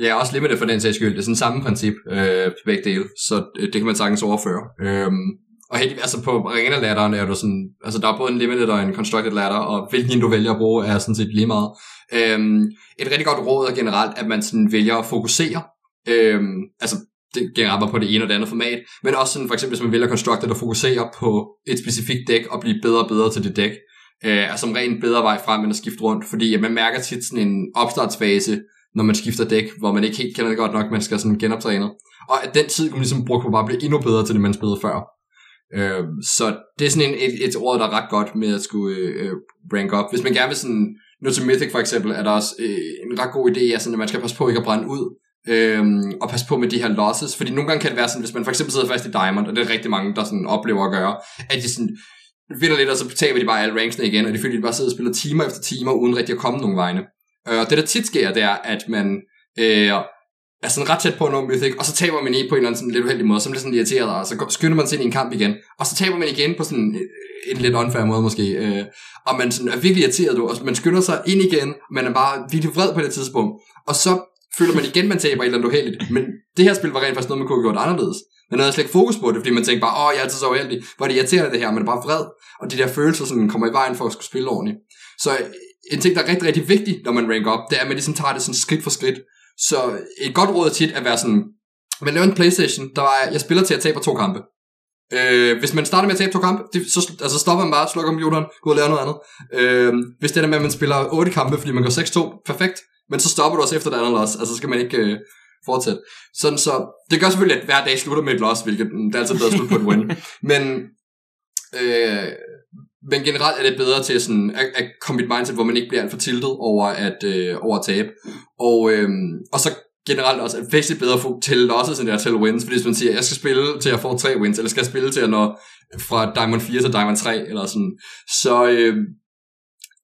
Ja, også limited for den sags skyld. Det er sådan samme princip øh, på begge dele, så det kan man sagtens overføre. Øhm, og helt altså på arena-ladderen er du sådan, altså der er både en limited og en constructed ladder, og hvilken du vælger at bruge er sådan set lige meget. Øhm, et rigtig godt råd er generelt, at man sådan vælger at fokusere, øhm, altså det generelt bare på det ene og det andet format, men også sådan for eksempel, hvis man vælger constructed og fokuserer på et specifikt dæk og blive bedre og bedre til det dæk, øh, er som rent bedre vej frem end at skifte rundt, fordi at man mærker tit sådan en opstartsfase, når man skifter dæk, hvor man ikke helt kender det godt nok, man skal sådan genoptræne. Og at den tid kan man ligesom bruge på bare at blive endnu bedre til det, man spillede før. Øh, så det er sådan en, et, et ord, der er ret godt med at skulle øh, rank op. Hvis man gerne vil sådan, nu til Mythic for eksempel, er der også øh, en ret god idé, er sådan, at man skal passe på ikke at brænde ud, øh, og passe på med de her losses, fordi nogle gange kan det være sådan, hvis man for eksempel sidder fast i Diamond, og det er rigtig mange, der sådan oplever at gøre, at de sådan vinder lidt, og så taber de bare alle ranksene igen, og de føler, de bare sidder og spiller timer efter timer, uden rigtig at komme nogen vegne. Og det der tit sker, det er, at man øh, er sådan ret tæt på at nå Mythic, og så taber man i på en eller anden sådan lidt uheldig måde, så bliver sådan irriteret, og så skynder man sig ind i en kamp igen, og så taber man igen på sådan en lidt unfair måde måske, øh, og man sådan er virkelig irriteret, og man skynder sig ind igen, man er bare virkelig vred på det tidspunkt, og så føler man igen, man taber et eller andet uheldigt, men det her spil var rent faktisk noget, man kunne have gjort anderledes. Man havde slet ikke fokus på det, fordi man tænkte bare, åh, jeg er altid så uheldig, hvor det irriterende det her, man er bare vred, og de der følelser sådan kommer i vejen for at skulle spille ordentligt. Så en ting, der er rigtig, rigtig vigtig, når man ranker op, det er, at man ligesom tager det sådan skridt for skridt. Så et godt råd er tit at være sådan, man laver en playstation, der var, jeg spiller til at tabe to kampe. Øh, hvis man starter med at tabe to kampe, det, så altså stopper man bare, slukker computeren, går og laver noget andet. Øh, hvis det er med, at man spiller otte kampe, fordi man går seks to, perfekt. Men så stopper du også efter det andet loss, altså så skal man ikke øh, fortsætte. Sådan så, det gør selvfølgelig, at hver dag slutter med et loss, hvilket det er altid bedre at slutte på et win. Men... Øh, Men generelt er det bedre til sådan, at, at komme i et mindset, hvor man ikke bliver alt for tiltet over at, øh, over at tabe. Og, øh, og så generelt også, at væsentligt bedre at få til losses, end det er til wins. Fordi hvis man siger, at jeg skal spille til at få tre wins, eller skal jeg spille til at nå fra Diamond fire til Diamond tre, eller sådan, så øh,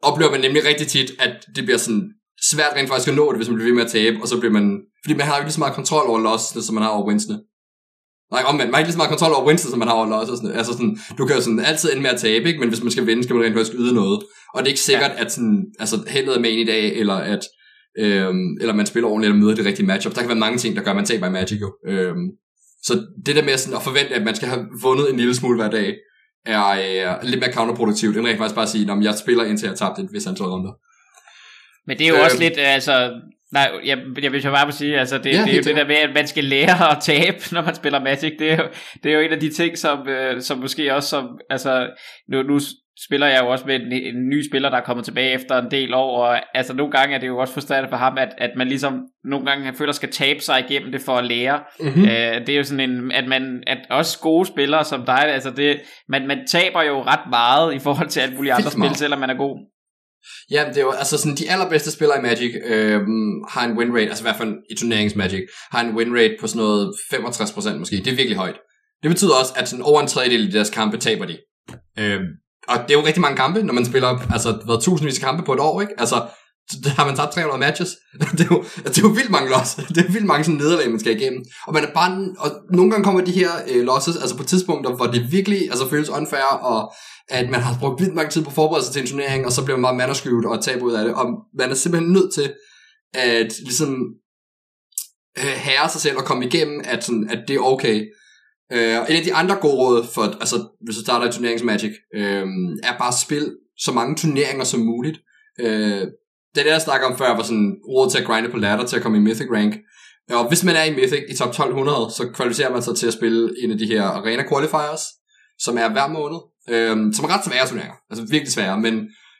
oplever man nemlig rigtig tit, at det bliver sådan svært rent faktisk at nå det, hvis man bliver ved med at tabe. Og så bliver man, fordi man har ikke lige så meget kontrol over losses, som man har over winsene. Nej, omvendt. Man har ikke lige så meget kontrol over winsen, som man har over loss og sådan noget. Altså sådan, du kan jo sådan altid ende med at tabe, ikke? Men hvis man skal vinde, skal man rent faktisk yde noget. Og det er ikke sikkert, ja. At sådan, altså, heldet er med i dag, eller at øhm, eller man spiller ordentligt, eller møder det rigtige matchup. Der kan være mange ting, der gør, at man taber i Magic jo. Øhm, så det der med sådan at forvente, at man skal have vundet en lille smule hver dag, er øh, lidt mere counterproduktivt, end rent faktisk bare at sige, at jeg spiller indtil jeg har tabt et vist antal runder. Men det er jo øhm, også lidt, altså... Nej, jeg, jeg vil jo bare sige, altså det, ja, det er jo det der med, at man skal lære at tabe, når man spiller Magic. Det er jo, det er jo en af de ting, som, øh, som måske også, som, altså nu, nu spiller jeg jo også med en, en ny spiller, der er kommet tilbage efter en del år, og altså nogle gange er det jo også frustrerende for ham, at, at man ligesom nogle gange føler, skal tabe sig igennem det for at lære. Mm-hmm. Øh, det er jo sådan en, at man, at også gode spillere som dig, altså det, man, man taber jo ret meget i forhold til alle mulige andre spil, selvom man er god. Ja, det er jo, altså sådan, de allerbedste spillere i Magic øh, har en winrate, altså i hvert fald i turnerings Magic, har en winrate på sådan noget femogtres procent måske, det er virkelig højt. Det betyder også, at sådan over en tredjedel af deres kampe taber de. Øh, og det er jo rigtig mange kampe, når man spiller, altså det har været tusindvis af kampe på et år, ikke? Altså, har man tabt tre hundrede matches, det er jo, det er jo vildt mange loss, det er vildt mange sådan nederlag, man skal igennem. Og man er bare, og nogle gange kommer de her øh, losses, altså på tidspunkter, hvor det virkelig altså, føles unfair, og at man har brugt vildt mange tid på forberedelse til en turnering, og så bliver man meget manderskyvet og taber ud af det, og man er simpelthen nødt til at ligesom øh, herre sig selv og komme igennem, at, sådan, at det er okay. Øh, og en af de andre gode råd, for, altså, hvis du starter i turneringsmagic, øh, er bare at spille så mange turneringer som muligt. Øh, det er det, jeg snakker om før, var sådan råd til at grinde på ladder, til at komme i Mythic rank. Og hvis man er i Mythic i top tolv hundrede, så kvalificerer man sig til at spille en af de her arena qualifiers, som er hver måned. Øhm, som er ret svære turneringer, altså virkelig svære, men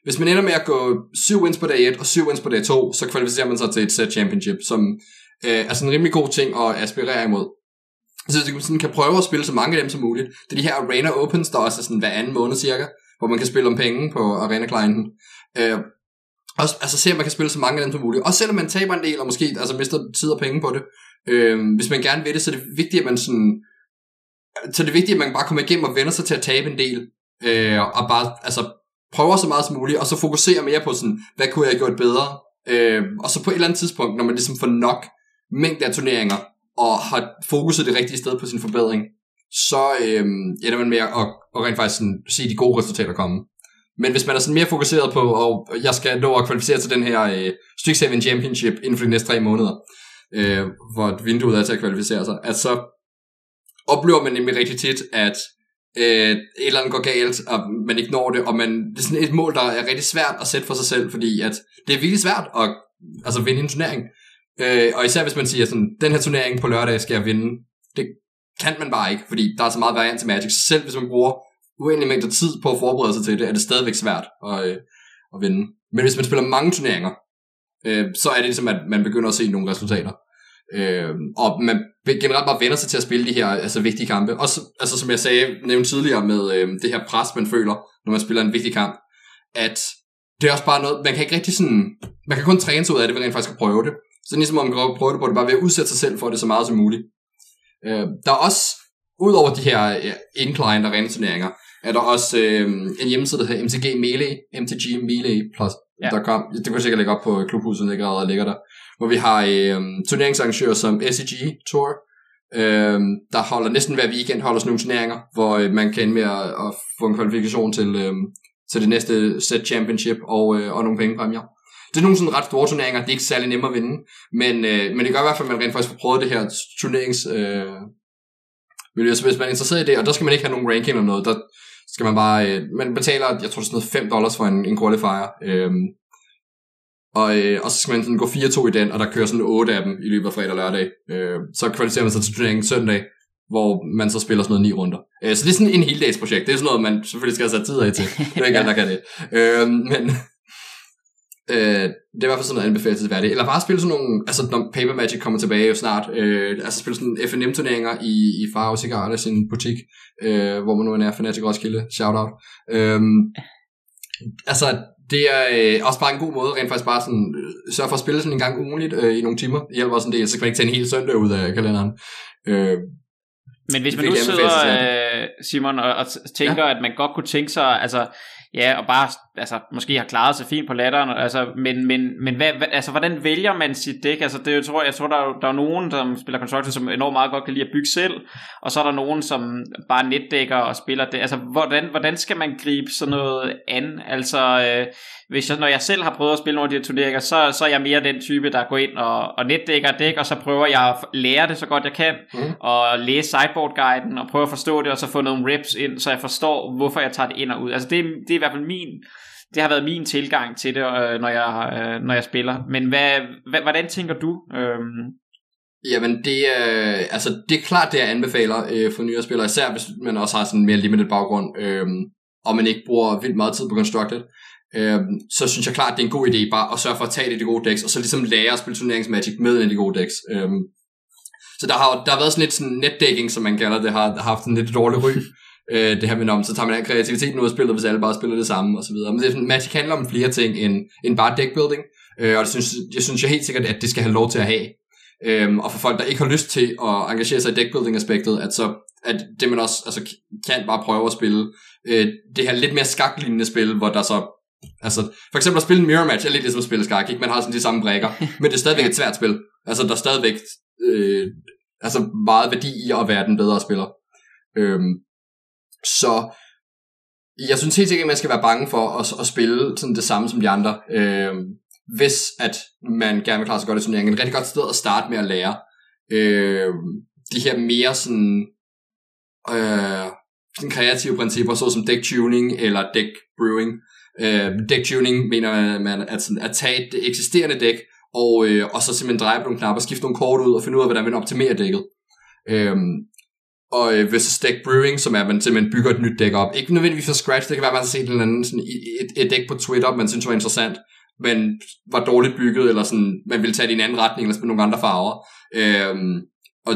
hvis man ender med at gå syv wins på dag et og syv wins på dag to, så kvalificerer man sig til et set championship, som øh, er sådan en rimelig god ting at aspirere imod. Så hvis man kan prøve at spille så mange af dem som muligt, det er de her Arena Opens, der også er sådan hver anden måned cirka, hvor man kan spille om penge på arena-clienten. Øh, også, altså se, at man kan spille så mange af dem som muligt, også selvom man taber en del og måske altså mister tid og penge på det. Øh, hvis man gerne vil det, så er det vigtigt, at man sådan... Så det er vigtigt, at man bare kommer igennem og vender sig til at tabe en del, øh, og bare altså, prøver så meget som muligt, og så fokuserer mere på sådan, hvad kunne jeg have gjort bedre, øh, og så på et eller andet tidspunkt, når man ligesom får nok mængde af turneringer, og har fokuset det rigtige sted på sin forbedring, så øh, ender man med at og rent faktisk sådan, se de gode resultater komme. Men hvis man er sådan mere fokuseret på, og jeg skal nå at kvalificere til den her øh, Strixhaven Championship inden for de næste tre måneder, øh, hvor vinduet er til at kvalificere sig, at så oplever man nemlig rigtig tit, at øh, et eller andet går galt, og man ikke når det, og man, det er sådan et mål, der er rigtig svært at sætte for sig selv, fordi at det er virkelig svært at altså, vinde en turnering. Øh, og især hvis man siger sådan, den her turnering på lørdag skal jeg vinde, det kan man bare ikke, fordi der er så meget variant til Magic, så selv hvis man bruger uendelig mængder tid på at forberede sig til det, er det stadigvæk svært at, øh, at vinde. Men hvis man spiller mange turneringer, øh, så er det ligesom, at man begynder at se nogle resultater. Øh, og man generelt bare vender sig til at spille de her altså, vigtige kampe. Også altså, som jeg sagde, nævnte tidligere med øh, det her pres, man føler, når man spiller en vigtig kamp, at det er også bare noget, man kan ikke rigtig sådan, man kan kun træne sig ud af det, ved rent faktisk at prøve det. Så ligesom om man kan prøve det på det, bare ved at udsætte sig selv for det så meget som muligt. Øh, der er også, udover de her ja, inclined arena turneringer, er der også øh, en hjemmeside, der hedder M T G Melee, m t g melee punktum com. Ja. Det kan jeg sikkert lægge op på klubhuset, der allerede ligger der. Hvor vi har øh, turneringsarrangører som S C G Tour, øh, der holder næsten hver weekend holder sådan nogle turneringer, hvor øh, man kan ende med at, at få en kvalifikation til, øh, til det næste set championship og, øh, og nogle pengepræmier. Det er nogle sådan ret store turneringer, det er ikke særlig nemme at vinde, men, øh, men det gør i hvert fald, at man rent faktisk får prøvet det her turnerings... Øh, så hvis man er interesseret i det, og der skal man ikke have nogen ranking eller noget, der skal man bare, øh, man betaler, jeg tror det er sådan noget fem dollars for en, en qualifier, øh, og, øh, og så skal man sådan gå fire to i den, og der kører sådan otte af dem i løbet af fredag og lørdag, øh, så kvalificerer man sig til turneringen søndag, hvor man så spiller sådan noget ni runder. Øh, så det er sådan en heldagsprojekt, det er sådan noget, man selvfølgelig skal have sat tid af til, det er ikke alle, der kan det, øh, men... Øh, det er i hvert fald sådan noget anbefalelsesværdigt. Eller bare spille sådan nogle, altså når Paper Magic kommer tilbage jo snart, øh, altså spille sådan F N M turneringer i, i Farve Cigaretter, sin butik, øh, hvor man nu er Fanatic Roskilde, shout out. øh, Altså det er øh, også bare en god måde rent faktisk bare sådan, øh, sørge for at spille sådan en gang ugenligt øh, i nogle timer. Det hjælper også en del, så kan man ikke tage en hel søndag ud af kalenderen. øh, Men hvis man nu sidder, øh, Simon, og, og tænker, ja, at man godt kunne tænke sig, altså ja, og bare, altså, måske har klaret sig fint på latteren, altså, men, men, men hvad, altså, hvordan vælger man sit dæk? Altså, det, jeg tror, jeg tror der, er, der er nogen, der spiller Constructed, som enormt meget godt kan lide at bygge selv, og så er der nogen, som bare netdækker og spiller det. Altså, hvordan, hvordan skal man gribe sådan noget an? Altså, øh, hvis jeg, når jeg selv har prøvet at spille nogle af de her turneringer, så, så er jeg mere den type, der går ind og, og netdækker og dæk, og så prøver jeg at lære det så godt jeg kan, mm. og læse sideboard-guiden, og prøve at forstå det, og så få nogle reps ind, så jeg forstår, hvorfor jeg tager det ind og ud. Altså, det, det i hvert fald min, det har været min tilgang til det, øh, når, jeg, øh, når jeg spiller. Men hvad, hvad, hvordan tænker du? Øhm... Jamen det, øh, altså det er klart det, jeg anbefaler øh, for nyere spillere, især hvis man også har sådan en mere limited baggrund, øh, og man ikke bruger vildt meget tid på Constructed, øh, så synes jeg klart, det er en god idé bare at sørge for at tage det i de gode decks, og så ligesom lære at spille turneringsmagic med en af de gode decks. Øh. Så der har, der har været sådan lidt sådan netdækking, som man kalder det, har, har haft en lidt dårlig ry. Det her med om, så tager man al kreativiteten ud af spillet, hvis alle bare spiller det samme og så videre. Men det er sådan, Magic handler om flere ting end, end bare deckbuilding, øh, og det synes, jeg synes jeg helt sikkert, at det skal have lov til at have. Øhm, og for folk, der ikke har lyst til at engagere sig i deckbuilding-aspektet, at, så, at det man også altså, kan bare prøve at spille øh, det her lidt mere skaklignende spil, hvor der så, altså for eksempel at spille en mirror match er lidt ligesom at spille skak, ikke? Man har sådan de samme brækker, men det er stadigvæk et svært spil. Altså der er stadigvæk øh, altså, meget værdi i at være den bedre spiller. Øhm, Så jeg synes helt sikkert, at man skal være bange for at, at spille sådan det samme som de andre, øh, hvis at man gerne vil klare sig godt i turneringen. Et rigtig godt sted at starte med at lære øh, de her mere sådan, øh, sådan kreative principper, såsom deck-tuning eller deck-brewing. Øh, deck-tuning mener man at, sådan, at tage et eksisterende dæk, og, øh, og så simpelthen dreje på nogle knapper, skifte nogle kort ud og finde ud af, hvordan man optimerer dækket. Øh, Og øh, versus deck brewing, som er, at man simpelthen bygger et nyt dæk op. Ikke nødvendigvis fra scratch, det kan være, at man har set en eller anden, sådan, et, et dæk på Twitter, man synes var interessant, men var dårligt bygget, eller sådan, man ville tage det i en anden retning, eller spille nogle andre farver. Øhm, og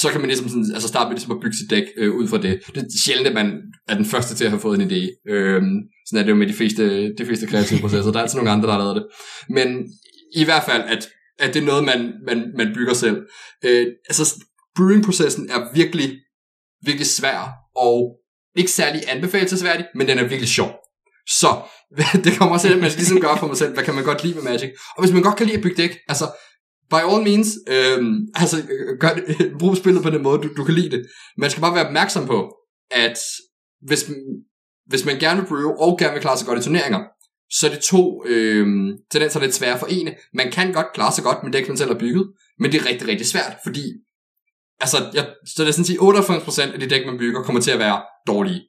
så kan man ligesom sådan, altså starte med ligesom at bygge sit dæk øh, ud fra det. Det er sjældent, at man er den første til at have fået en idé. Øhm, sådan er det jo med de fleste, de fleste kreative processer. Der er altså nogle andre, der har lavet det. Men i hvert fald, at, at det er noget, man, man, man bygger selv. Øh, altså... Brewing-processen er virkelig, virkelig svær, og ikke særlig anbefalelsesværdig, men den er virkelig sjov. Så, det kommer også til, at man skal ligesom gøre for mig selv, hvad kan man godt lide med Magic. Og hvis man godt kan lide at bygge dæk, altså, by all means, øhm, altså, gør det, brug spillet på den måde, du, du kan lide det. Man skal bare være opmærksom på, at hvis, hvis man gerne vil brew, og gerne vil klare sig godt i turneringer, så er det to øh, tendenser lidt svære at forene. Man kan godt klare sig godt med det, man selv har bygget, men det er rigtig, rigtig svært, fordi altså, jeg, så det er sådan sige, otteoghalvfems procent af de dæk, man bygger, kommer til at være dårlige.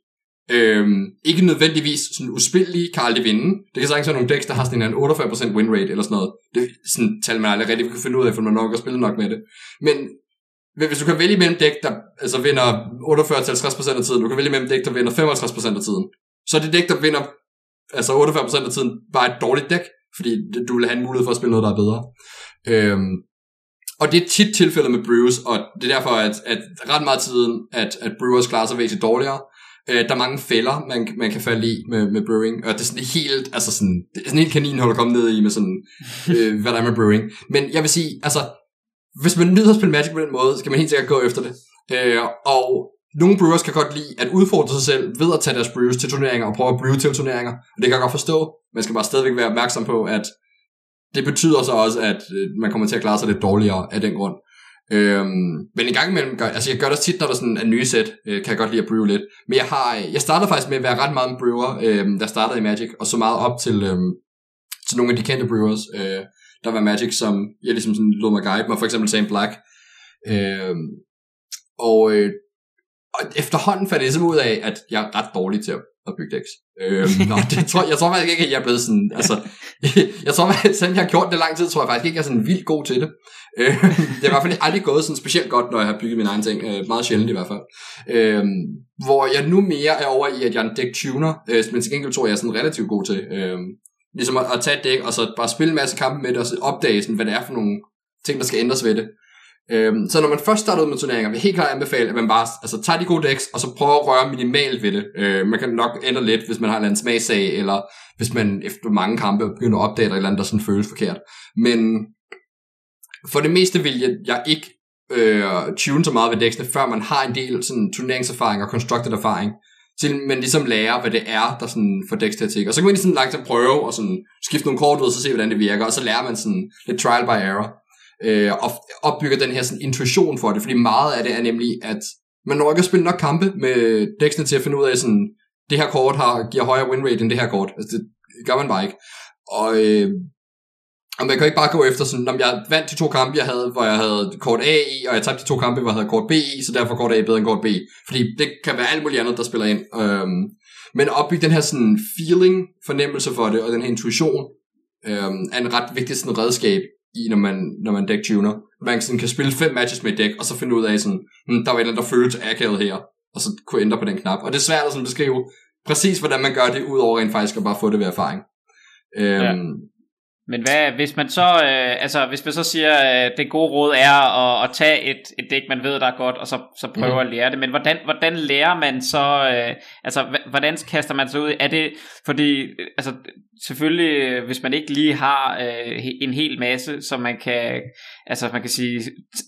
Øhm, ikke nødvendigvis sådan uspillige, kan det vinde. Det kan sagtens være nogle dæks, der har sådan en otteogfyrre procent win rate eller sådan noget. Det er sådan et tal, man aldrig rigtig kan finde ud af, for man nok har spillet nok med det. Men hvis du kan vælge mellem dæk, der altså vinder otteogfyrre til halvtreds procent af tiden, du kan vælge mellem dæk, der vinder femoghalvtreds procent af tiden, så er det dæk, der vinder altså otteogfyrre procent af tiden, bare et dårligt dæk, fordi du vil have en mulighed for at spille noget, der er bedre. Øhm, Og det er tit tilfældet med Brewers, og det er derfor, at, at ret meget tiden, at, at Brewers klarer sig væsentligt dårligere. Øh, der er mange fælder, man, man kan falde i med, med brewing, og det er sådan helt, altså sådan, det er sådan helt kaninhul at komme ned i med sådan, øh, hvad der er med brewing. Men jeg vil sige, altså, hvis man nyder at spille Magic på den måde, så kan man helt sikkert gå efter det. Øh, og nogle Brewers kan godt lide at udfordre sig selv ved at tage deres Brewers til turneringer og prøve at brew til turneringer, og det kan jeg godt forstå. Man skal bare stadigvæk være opmærksom på, at det betyder så også, at man kommer til at klare sig lidt dårligere af den grund. Øhm, men en gang imellem, altså jeg gør det tit, når der sådan er nye sæt, øh, kan jeg godt lide at brewe lidt. Men jeg har, jeg startede faktisk med at være ret meget en brewer, øh, der startede i Magic, og så meget op til, øh, til nogle af de kendte brewers, øh, der var Magic, som jeg ligesom sådan lod mig guide mig, for eksempel Sam Black. Øh, og, øh, og efterhånden fandt jeg så ud af, at jeg er ret dårlig til at og bygge dæks. Øhm, nå, det tror, jeg tror faktisk ikke, at jeg er blevet sådan, altså, jeg tror faktisk, selvom jeg har gjort det lang tid, tror jeg faktisk ikke, at jeg er sådan vildt god til det. Øhm, det er i hvert fald aldrig gået sådan specielt godt, når jeg har bygget mine egne ting, øh, meget sjældent i hvert fald. Øhm, hvor jeg nu mere er over i, at jeg er en dæk-tuner, øh, men til gengæld tror jeg, jeg er sådan relativt god til, øh, ligesom at, at tage et dæk, og så bare spille en masse kampe med det, og så opdage sådan, hvad det er for nogle ting, der skal ændres ved det. Øhm, så når man først starter ud med turneringer, vil jeg helt klart anbefale, at man bare altså, tager de gode decks, og så prøver at røre minimalt ved det. Øh, man kan nok ændre lidt, hvis man har en eller anden smagsag, eller hvis man efter mange kampe begynder at opdage et eller andet, der sådan føles forkert. Men for det meste vil jeg, jeg ikke øh, tune så meget ved decksene, før man har en del sådan, turneringserfaring og constructed erfaring, til man ligesom lærer, hvad det er, der sådan får decks til at tikke. Og så kan man ligesom langsomt prøve og sådan, skifte nogle kort ud, og så se, hvordan det virker, og så lærer man sådan lidt trial by error. Øh, og opbygger den her sådan, intuition for det, fordi meget af det er nemlig, at man når ikke at spille nok kampe med dæksene til at finde ud af, sådan det her kort har, giver højere winrate end det her kort. Altså, det gør man bare ikke. Og, øh, og man kan ikke bare gå efter, sådan, om jeg vandt de to kampe, jeg havde, hvor jeg havde kort A i, og jeg tabte de to kampe, hvor jeg havde kort B i, så derfor kort A bedre end kort B. Fordi det kan være alt muligt andet, der spiller ind. Øh, men at opbygge den her sådan, feeling, fornemmelse for det, og den her intuition, øh, er en ret vigtig sådan, redskab, i når man, når man deck-tuner. Man sådan kan spille fem matches med et dæk, og så finde ud af, sådan, hm, der var et eller andet, der føles akavet her, og så kunne ændre på den knap. Og det er svært at sådan beskrive præcis, hvordan man gør det, udover rent faktisk at bare få det ved erfaring. Ja. Øhm. Men hvad, hvis man så, øh, altså, hvis man så siger, øh, det gode råd er at, at tage et, et dæk, man ved, der er godt, og så, så prøve mm. at lære det. Men hvordan, hvordan lærer man så, øh, altså, hvordan kaster man sig ud? Er det, fordi, altså, selvfølgelig, hvis man ikke lige har øh, en hel masse, som man kan, altså, man kan sige,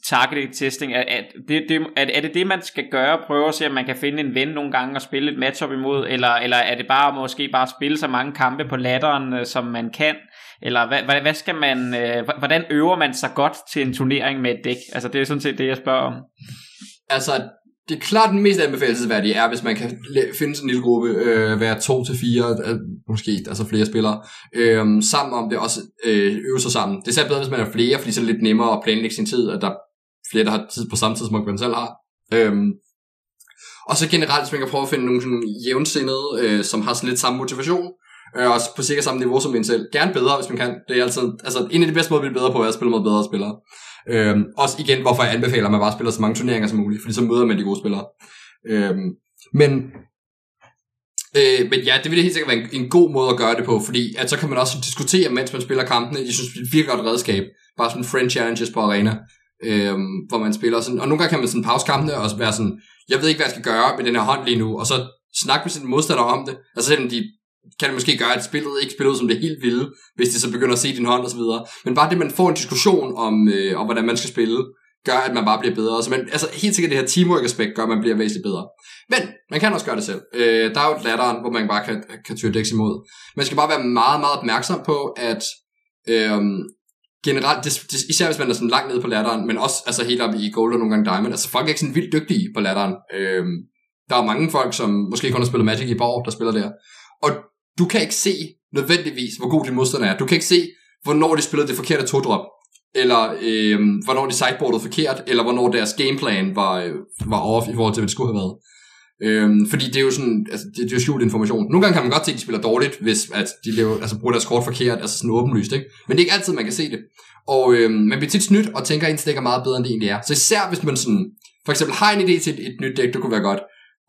targeted testing, er, er, det, det, er, er det det, man skal gøre? Prøve at se, om man kan finde en ven nogle gange og spille et matchup imod, eller, eller er det bare, måske bare spille så mange kampe på ladderen, øh, som man kan? Eller hvad, hvad skal man, øh, hvordan øver man sig godt til en turnering med et dæk? Altså det er sådan set det, jeg spørger om. Altså det er klart den mest anbefalelsesværdige er, hvis man kan finde sådan en lille gruppe, øh, være to til fire, øh, måske altså flere spillere, øh, sammen om det også øh, øve sig sammen. Det er særligt bedre, hvis man er flere, fordi så er det lidt nemmere at planlægge sin tid, og der er flere, der har tid på samme tid, som man selv har. Øh, og så generelt, hvis man kan prøve at finde nogle, nogle jævnsindede, øh, som har sådan lidt samme motivation, og på cirka samme niveau som en selv. Gerne bedre, hvis man kan. Det er altid, altså en af de bedste måder at blive bedre på, er at spille mod bedre spillere. Øhm, også igen, hvorfor jeg anbefaler, at man bare spiller så mange turneringer som muligt, fordi så møder man de gode spillere. Øhm, men, øh, men ja, det vil helt sikkert være en, en god måde at gøre det på, fordi at så kan man også diskutere, mens man spiller kampene. Jeg synes, det er et virkelig godt redskab. Bare sådan friend challenges på Arena, øhm, hvor man spiller sådan. Og nogle gange kan man sådan pause kampene og være sådan, jeg ved ikke, hvad jeg skal gøre med den her hånd lige nu, og så snakke med sine modstandere om det. Altså selvom de kan det måske gøre, at spillet ikke spiller ud som det helt vilde, hvis de så begynder at se din hånd og så videre. Men bare det, man får en diskussion om, øh, om hvordan man skal spille, gør, at man bare bliver bedre. Så man, altså helt sikkert det her teamwork-aspekt gør, at man bliver væsentligt bedre. Men man kan også gøre det selv. Øh, der er jo et ladderen, hvor man bare kan, kan tyre dæks imod. Man skal bare være meget, meget opmærksom på, at øh, generelt, det, det, især hvis man er sådan langt nede på ladderen, men også altså helt op i gold og nogle gange diamond, altså folk er ikke sådan vildt dygtige på ladderen. Øh, der er mange folk, som måske kun har spillet Magic i et par år, der spiller der. Og du kan ikke se nødvendigvis, hvor god din modstander er. Du kan ikke se, hvornår de spillede det forkerte to-drop, eller øh, hvornår de sideboardede forkert, eller hvornår deres gameplan var, var off i forhold til, hvad det skulle have været. Øhm, fordi det er jo sådan, altså, det, det er jo skjult information. Nogle gange kan man godt se, at de spiller dårligt, hvis at de lever, altså, bruger deres kort forkert, altså sådan åbenlyst, ikke? Men det er ikke altid, man kan se det. Og øhm, man bliver tit snydt og tænker, at ens dæk er meget bedre, end det egentlig er. Så især hvis man sådan, for eksempel har en idé til et, et nyt dæk, det kunne være godt,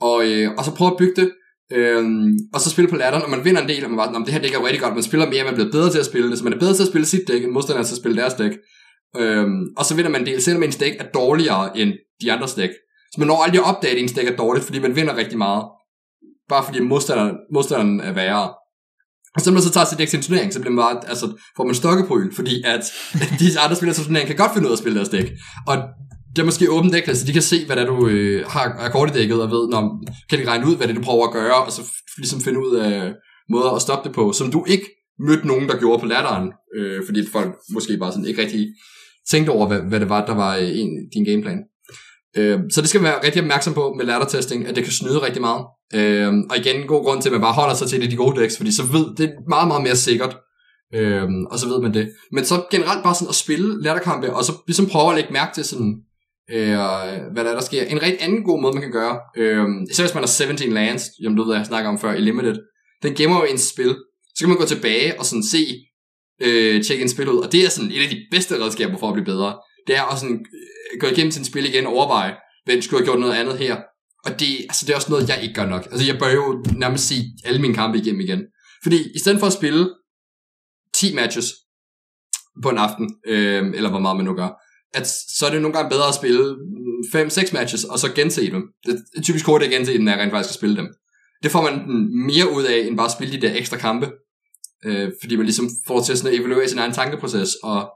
og, øh, og så prøver at bygge det, øh, og så spille på latteren, og man vinder en del, og man bare, det her dæk er rigtig godt, man spiller mere, man er blevet bedre til at spille det, så man er bedre til at spille sit dæk, end modstanderen til at spille deres dæk. Øh, og så vinder man en del, selvom ens dæk er dårligere end de andres dæk. Så man når aldrig at opdage, at ens dæk er dårligt, fordi man vinder rigtig meget. Bare fordi modstanderen, modstanderen er værre. Og så når man så tager sit dæk til en turnering, så bliver man bare, altså, får man stokkepryl, fordi at de andre spillere til turneringen kan godt finde ud af at spille deres dæk. Og det er måske åbent dæk, så de kan se, hvad det er, du øh, har kort i dækket, og ved, når, kan de regne ud, hvad det er, du prøver at gøre, og så ligesom finde ud af måder at stoppe det på, som du ikke mødte nogen, der gjorde på latteren, øh, fordi folk måske bare sådan ikke rigtig tænkte over, hvad, hvad det var, der var øh, en, din gameplan. Så det skal man være rigtig opmærksom på med laddertesting, at det kan snyde rigtig meget. Og igen, en god grund til, at man bare holder sig til det, de gode decks, fordi så ved det er meget, meget mere sikkert, og så ved man det. Men så generelt bare sådan at spille ladderkampe, og så ligesom prøve at lægge mærke til sådan, hvad der er, der sker. En rigtig anden god måde, man kan gøre, især hvis man har sytten lands, jamen det ved jeg, jeg snakker om før, i Limited, den gemmer jo ens spil. Så kan man gå tilbage og sådan se, tjekke ens spil ud, og det er sådan et af de bedste redskaber for at blive bedre. Det er at sådan, gå igennem sin spil igen og overveje, hvem skulle have gjort noget andet her. Og det, altså det er også noget, jeg ikke gør nok. Altså jeg bør jo nærmest se alle mine kampe igennem igen. Fordi i stedet for at spille ti matches på en aften, øh, eller hvor meget man nu gør, at, så er det nogle gange bedre at spille fem seks matches, og så gense dem. Det er typisk hurtigt at gense dem, når jeg rent faktisk skal spille dem. Det får man mere ud af, end bare at spille de der ekstra kampe. Øh, fordi man ligesom får til sådan at evaluere sin egen tankeproces, og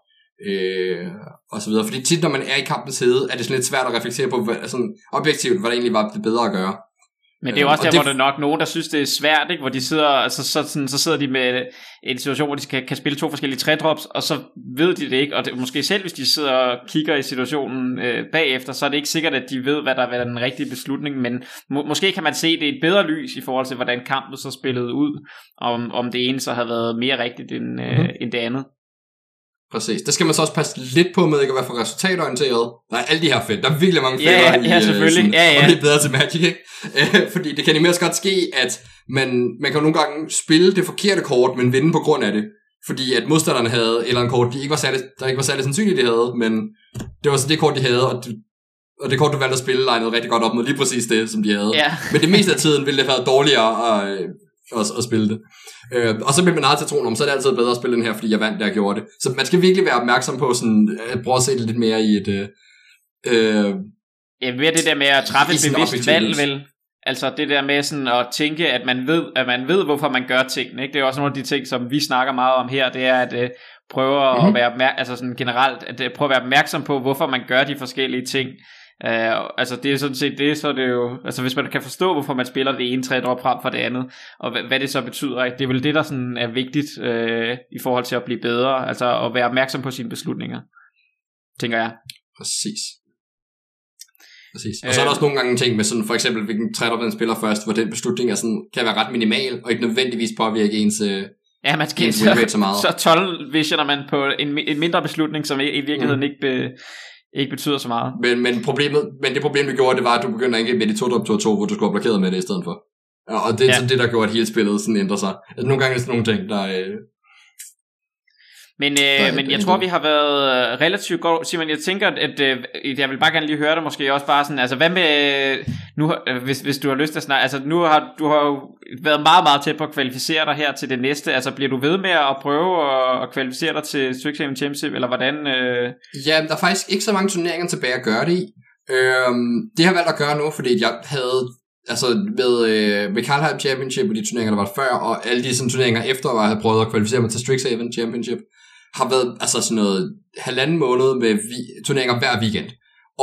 Øh, og så videre. Fordi tit når man er i kampens hede, er det sådan lidt svært at reflektere på hvad, sådan objektivt, hvad der egentlig var det bedre at gøre. Men det er jo også øh, der, det, hvor der er nok nogen, der synes det er svært, ikke? Hvor de sidder, altså, så, sådan, så sidder de med en situation, hvor de kan, kan spille to forskellige tredrops, og så ved de det ikke. Og det, måske selv hvis de sidder og kigger i situationen øh, bagefter, så er det ikke sikkert, at de ved, hvad der, hvad der er den rigtige beslutning. Men må, måske kan man se det i et bedre lys i forhold til, hvordan kampen så spillede ud, om, om det ene så havde været mere rigtigt end, øh, mm-hmm. end det andet. Præcis. Det skal man så også passe lidt på med ikke at være for resultatorienteret. Nej, alle de her fedt. Der er virkelig mange fejler, yeah, yeah, selvfølgelig. Sådan, yeah, yeah. Og det er bedre til Magic, ikke? Fordi det kan nemlig også godt ske, at man, man kan nogle gange spille det forkerte kort, men vinde på grund af det. Fordi at modstanderne havde eller en kort, de ikke var særlig, der ikke var særlig sandsynligt, de havde, men det var så det kort, de havde, og, du, og det kort, du valgte at spille, legnede rigtig godt op mod lige præcis det, som de havde. Yeah. Men det meste af tiden ville det have været dårligere at, at, at spille det. Øh, og så bliver man nødt til at tro, om så er det altid bedre at spille den her, fordi jeg vandt, der jeg gjorde det. Så man skal virkelig være opmærksom på sådan, at prøve at se det lidt mere i et øh, ja, mere det der med at træffe et bevidst valg, vel? Altså det der med sådan at tænke, at man ved, at man ved hvorfor man gør tingene, ikke? Det er også nogle af de ting, som vi snakker meget om her. Det er at øh, prøve mm-hmm. at være opmærk- altså sådan generelt at øh, prøve at være opmærksom på, hvorfor man gør de forskellige ting. Uh, altså det er sådan set det, så er det jo, altså hvis man kan forstå hvorfor man spiller det ene træ drop frem for det andet, og hvad, hvad det så betyder, ikke? Det er vel det der sådan er vigtigt uh, i forhold til at blive bedre, altså at være opmærksom på sine beslutninger, tænker jeg. Præcis. Præcis. Og så er der også nogle gange ting med sådan for eksempel hvilken træ drop man spiller først, hvor den beslutning er sådan, kan være ret minimal og ikke nødvendigvis påvirke ens uh, ja, man skal ens så, så, meget. Så tolv visioner man på en, en mindre beslutning, som i, i virkeligheden mm. ikke be, ikke betyder så meget. Men, men, problemet, men det problem, vi gjorde, det var, at du begyndte at angribe med de to drop to to, hvor du skulle have blokeret med det i stedet for. Og det er ja. Så det, der gjorde, at hele spillet sådan ændrer sig. Altså, nogle gange er sådan nogle ting, der Øh... Men, øh, der, men jeg tror, vi har været relativt godt. Simon, jeg tænker, at øh, jeg vil bare gerne lige høre dig måske også bare sådan, altså hvad med nu, øh, hvis, hvis du har lyst til at snakke, altså nu har du har jo været meget, meget tæt på at kvalificere dig her til det næste, altså bliver du ved med at prøve at, at kvalificere dig til Strixhaven Championship, eller hvordan? Øh... Ja, der er faktisk ikke så mange turneringer tilbage at gøre det i. Øh, det har jeg valgt at gøre nu, fordi jeg havde, altså med, øh, med Kaldheim Championship og de turneringer, der var før, og alle de sådan, turneringer efter, hvor jeg havde prøvet at kvalificere mig til Strixhaven Championship, har været altså sådan noget halvanden måned med vi- turneringer hver weekend.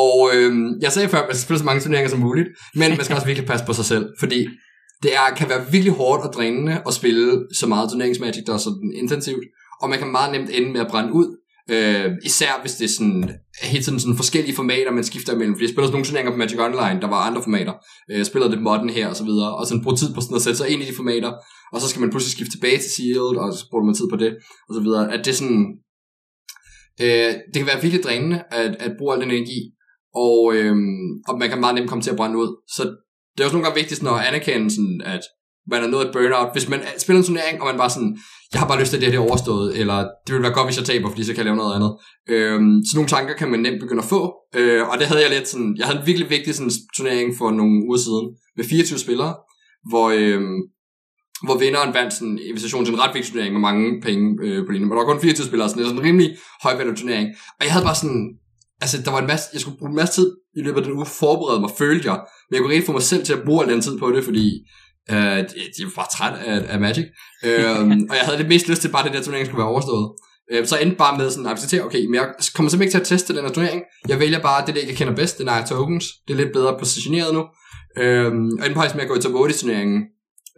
Og øhm, jeg sagde før, at man skal spille så mange turneringer som muligt, men man skal også virkelig passe på sig selv, fordi det er, kan være virkelig hårdt og drænende at spille så meget turneringsmagic, der er sådan intensivt, og man kan meget nemt ende med at brænde ud, Øh, især hvis det er sådan, hele tiden sådan forskellige formater, man skifter imellem. Fordi jeg spiller sådan nogle turneringer på Magic Online, der var andre formater. Jeg spillede lidt modden her og så videre, og så bruger tid på sådan at sætte sig ind i de formater, og så skal man pludselig skifte tilbage til Sealed, og så bruger man tid på det, og så videre. At det er sådan, øh, det kan være virkelig drænende at, at bruge al den energi, og, øh, og man kan meget nemt komme til at brænde ud. Så det er også nogle gange vigtigt sådan at anerkende sådan, at man er nået et burnout. Hvis man spiller en turnering, og man bare sådan, jeg har bare lyst til, at det her det er overstået, eller det ville være godt, hvis jeg taber, fordi så kan jeg lave noget andet. Øhm, så nogle tanker kan man nemt begynde at få, øh, og det havde jeg lidt sådan, jeg havde en virkelig vigtig sådan, turnering for nogle uger siden, med fireogtyve spillere, hvor, øh, hvor vinderen vandt sådan en invitation til en ret vigtig turnering med mange penge øh, på linjen, men der var kun fireogtyve spillere, sådan det var en rimelig højværdig turnering, og jeg havde bare sådan, altså der var en masse, jeg skulle bruge en masse tid i løbet af den uge, forberede mig, følte jeg, men jeg kunne rigtig få mig selv til at bruge al den tid på det, fordi Uh, jeg var bare træt af, af Magic. uh, Og jeg havde det mest lyst til bare at den her turnering skulle være overstået. uh, Så endte bare med sådan at acceptere, okay, men jeg kommer simpelthen ikke til at teste den her turnering. Jeg vælger bare det der jeg kender bedst, det er Nine Tokens. Det er lidt bedre positioneret nu. uh, Og endte faktisk med at gå i top otte i turneringen,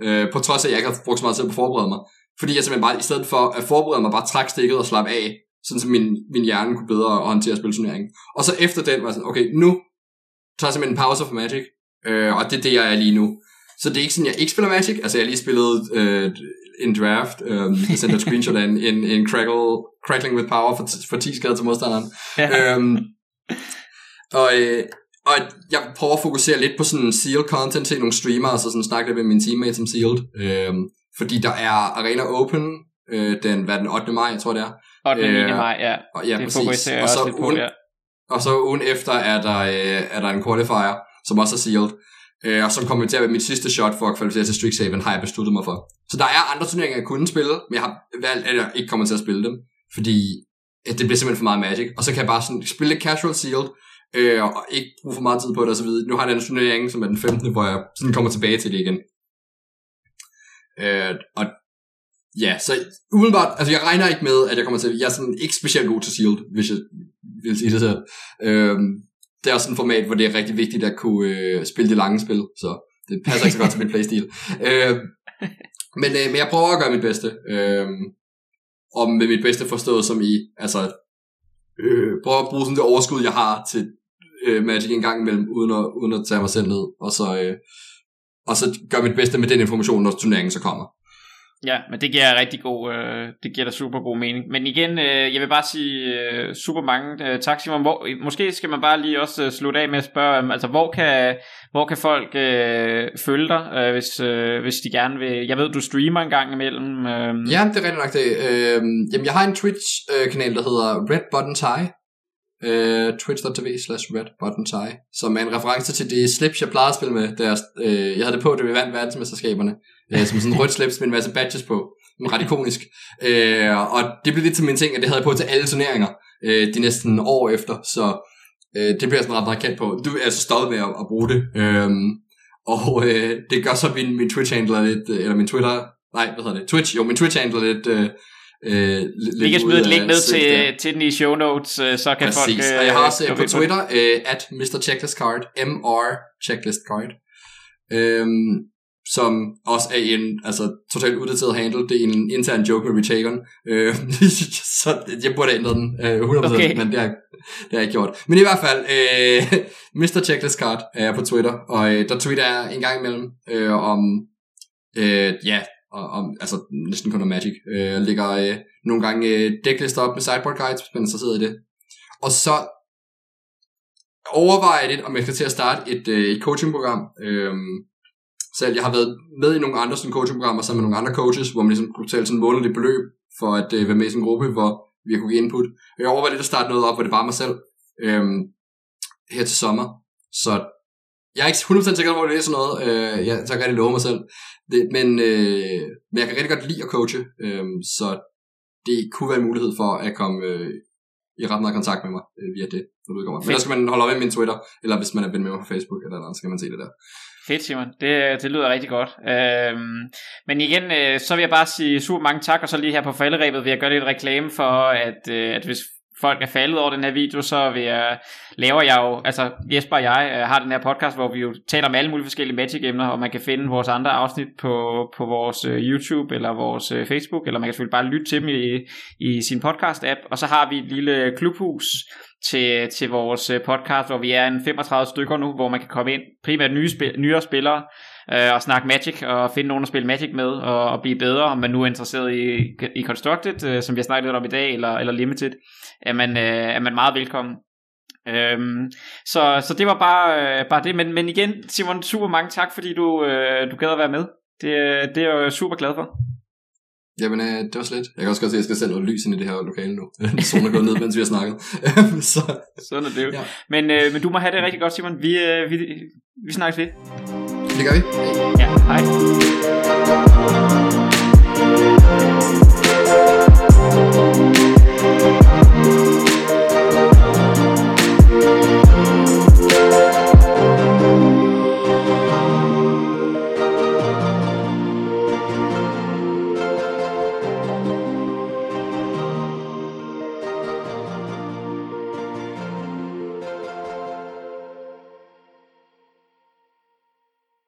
uh, på trods af at jeg ikke havde brugt så meget tid på at forberede mig, fordi jeg simpelthen bare i stedet for at forberede mig bare træk stikket og slappe af, sådan som min, min hjerne kunne bedre at håndtere at spille turneringen. Og så efter den var jeg sådan, okay, nu tager jeg simpelthen en pause for Magic, uh, og det er det jeg er lige nu. Så det er ikke sådan, jeg ikke spiller Magic. Altså, jeg har lige spillet øh, en draft. Øh, jeg sendte et screenshot af en, en, en crackle, crackling with power for, t- for ti skade til modstanderen. Yeah. Øhm, og, øh, og jeg prøver at fokusere lidt på sådan sealed content til nogle streamere, og så sådan snakke lidt med mine teammates som sealed. Øh, fordi der er Arena Open, øh, den, hvad er den, ottende maj, jeg tror det er. ottende maj, ja. Og, ja, det fokuserer og så også ugen, på, ja. Og så ugen efter er der, øh, er der en qualifier, som også er sealed. Øh, og så kommer vi til at være mit sidste shot for at kvalificere til Strixhaven, har jeg besluttet mig for. Så der er andre turneringer, jeg kunne spille, men jeg har valgt, at jeg ikke kommer til at spille dem, fordi det bliver simpelthen for meget Magic. Og så kan jeg bare sådan spille lidt casual sealed, øh, og ikke bruge for meget tid på det og så videre. Nu har jeg en turnering, som er den femtende, hvor jeg sådan kommer tilbage til det igen. Øh, og ja, så umiddelbart, altså jeg regner ikke med, at jeg kommer til at, jeg er sådan ikke specielt god til sealed, hvis jeg vil sige det selv. Øh, Det er også sådan et format, hvor det er rigtig vigtigt at kunne øh, spille det lange spil, så det passer ikke så godt til min playstil. Øh, men, øh, men jeg prøver at gøre mit bedste, øh, og med mit bedste forstået som i, altså øh, prøver at bruge sådan det overskud, jeg har til øh, Magic en gang imellem, uden at, uden at tage mig selv ned, og så, øh, og så gør mit bedste med den information, når turneringen så kommer. Ja, men det giver rigtig god, øh, det giver da super god mening. Men igen, øh, jeg vil bare sige øh, super mange øh, tak, Simon. Hvor, måske skal man bare lige også øh, slutte af med at spørge, øh, altså hvor kan hvor kan folk øh, følge dig, øh, hvis øh, hvis de gerne vil. Jeg ved, du streamer en gang imellem. Øh. Ja, det er rigtig nok det. Øh, jamen, jeg har en Twitch-kanal, der hedder Red Button Tie. Øh, twitch dot t v slash red button tie, som er en reference til det slips, jeg plejede at spille med. Der, øh, jeg havde det på, da vi vandt verdensmesterskaberne. Som sådan en rødt slips med en masse badges på. Ret ikonisk. øh, Og det blev lidt til min ting, at det havde jeg på til alle turneringer øh, de næsten år efter. Så øh, det bliver jeg sådan ret meget kendt på. Du er altså stolt med at, at bruge det. øh, Og øh, det gør så min, min Twitch-handler lidt. Eller min Twitter. Nej, hvad hedder det? Twitch. Jo, min Twitch-handler lidt. Øh, øh, lidt vi kan smide et link ned til, til den i show notes. øh, Så kan præcis. Folk øh, og jeg har også øh, på Twitter øh, at mister Checklist Card, M R Checklist Card, øh, som også er en altså totalt uddateret handle. Det er en intern joke med retaken. Øh, så jeg burde have ændret den øh, hundrede procent, okay. Men det har, det har jeg ikke gjort. Men i hvert fald, øh, mister Checklist Card er på Twitter, og øh, der tweeter jeg en gang imellem øh, om, øh, ja, om, altså næsten kun om Magic. Øh, jeg lægger øh, nogle gange øh, decklister op med sideboard guides, hvis man er interesseret i det. Og så overvejer lidt, om jeg skal til at starte et, øh, et coachingprogram. Øh, Selv jeg har været med i nogle andre sådan coachingprogrammer sammen med nogle andre coaches, hvor man ligesom kunne tale sådan et månedligt beløb for at øh, være med i sådan en gruppe, hvor vi kunne give input. Jeg overvejede lidt at starte noget op, hvor det var mig selv øhm, her til sommer. Så jeg er ikke hundrede procent sikker på, hvor det er sådan noget. Øh, jeg tager rigtig love mig selv. Det, men, øh, men jeg kan rigtig godt lide at coache, øh, så det kunne være en mulighed for at komme øh, i ret meget kontakt med mig øh, via det. Men der skal man holde op med min Twitter, eller hvis man er ven med mig på Facebook, eller andet, så skal man se det der. Fedt, Simon. Det, det lyder rigtig godt. Øhm, men igen, øh, så vil jeg bare sige super mange tak, og så lige her på falderebet vil jeg gøre lidt reklame for, at, øh, at hvis folk er faldet over den her video, så vil jeg, laver jeg jo, altså Jesper og jeg har den her podcast, hvor vi jo taler om alle mulige forskellige Magic-emner, og man kan finde vores andre afsnit på, på vores YouTube eller vores Facebook, eller man kan selvfølgelig bare lytte til dem i, i sin podcast-app, og så har vi et lille klubhus til, til vores podcast, hvor vi er en femogtredive stykker nu, hvor man kan komme ind, primært nye spil, nyere spillere, og snakke Magic, og finde nogen at spille Magic med, og, og blive bedre, om man nu er interesseret i, i Constructed, som vi har snakket lidt om i dag, eller, eller Limited, er man, er man meget velkommen. Øhm, så, så det var bare, bare det, men, men igen, Simon, super mange tak, fordi du, du gad at være med. Det, det er jeg super glad for. Jamen, øh, det var slet. Jeg kan også godt se, at jeg skal sende noget lys ind i det her lokale nu. Solen er gået ned, mens vi har snakket. Så. Sådan er det jo. Ja. Men, øh, men du må have det rigtig godt, Simon. Vi, øh, vi, vi snakkes lidt. Det gør vi. Ja, hej.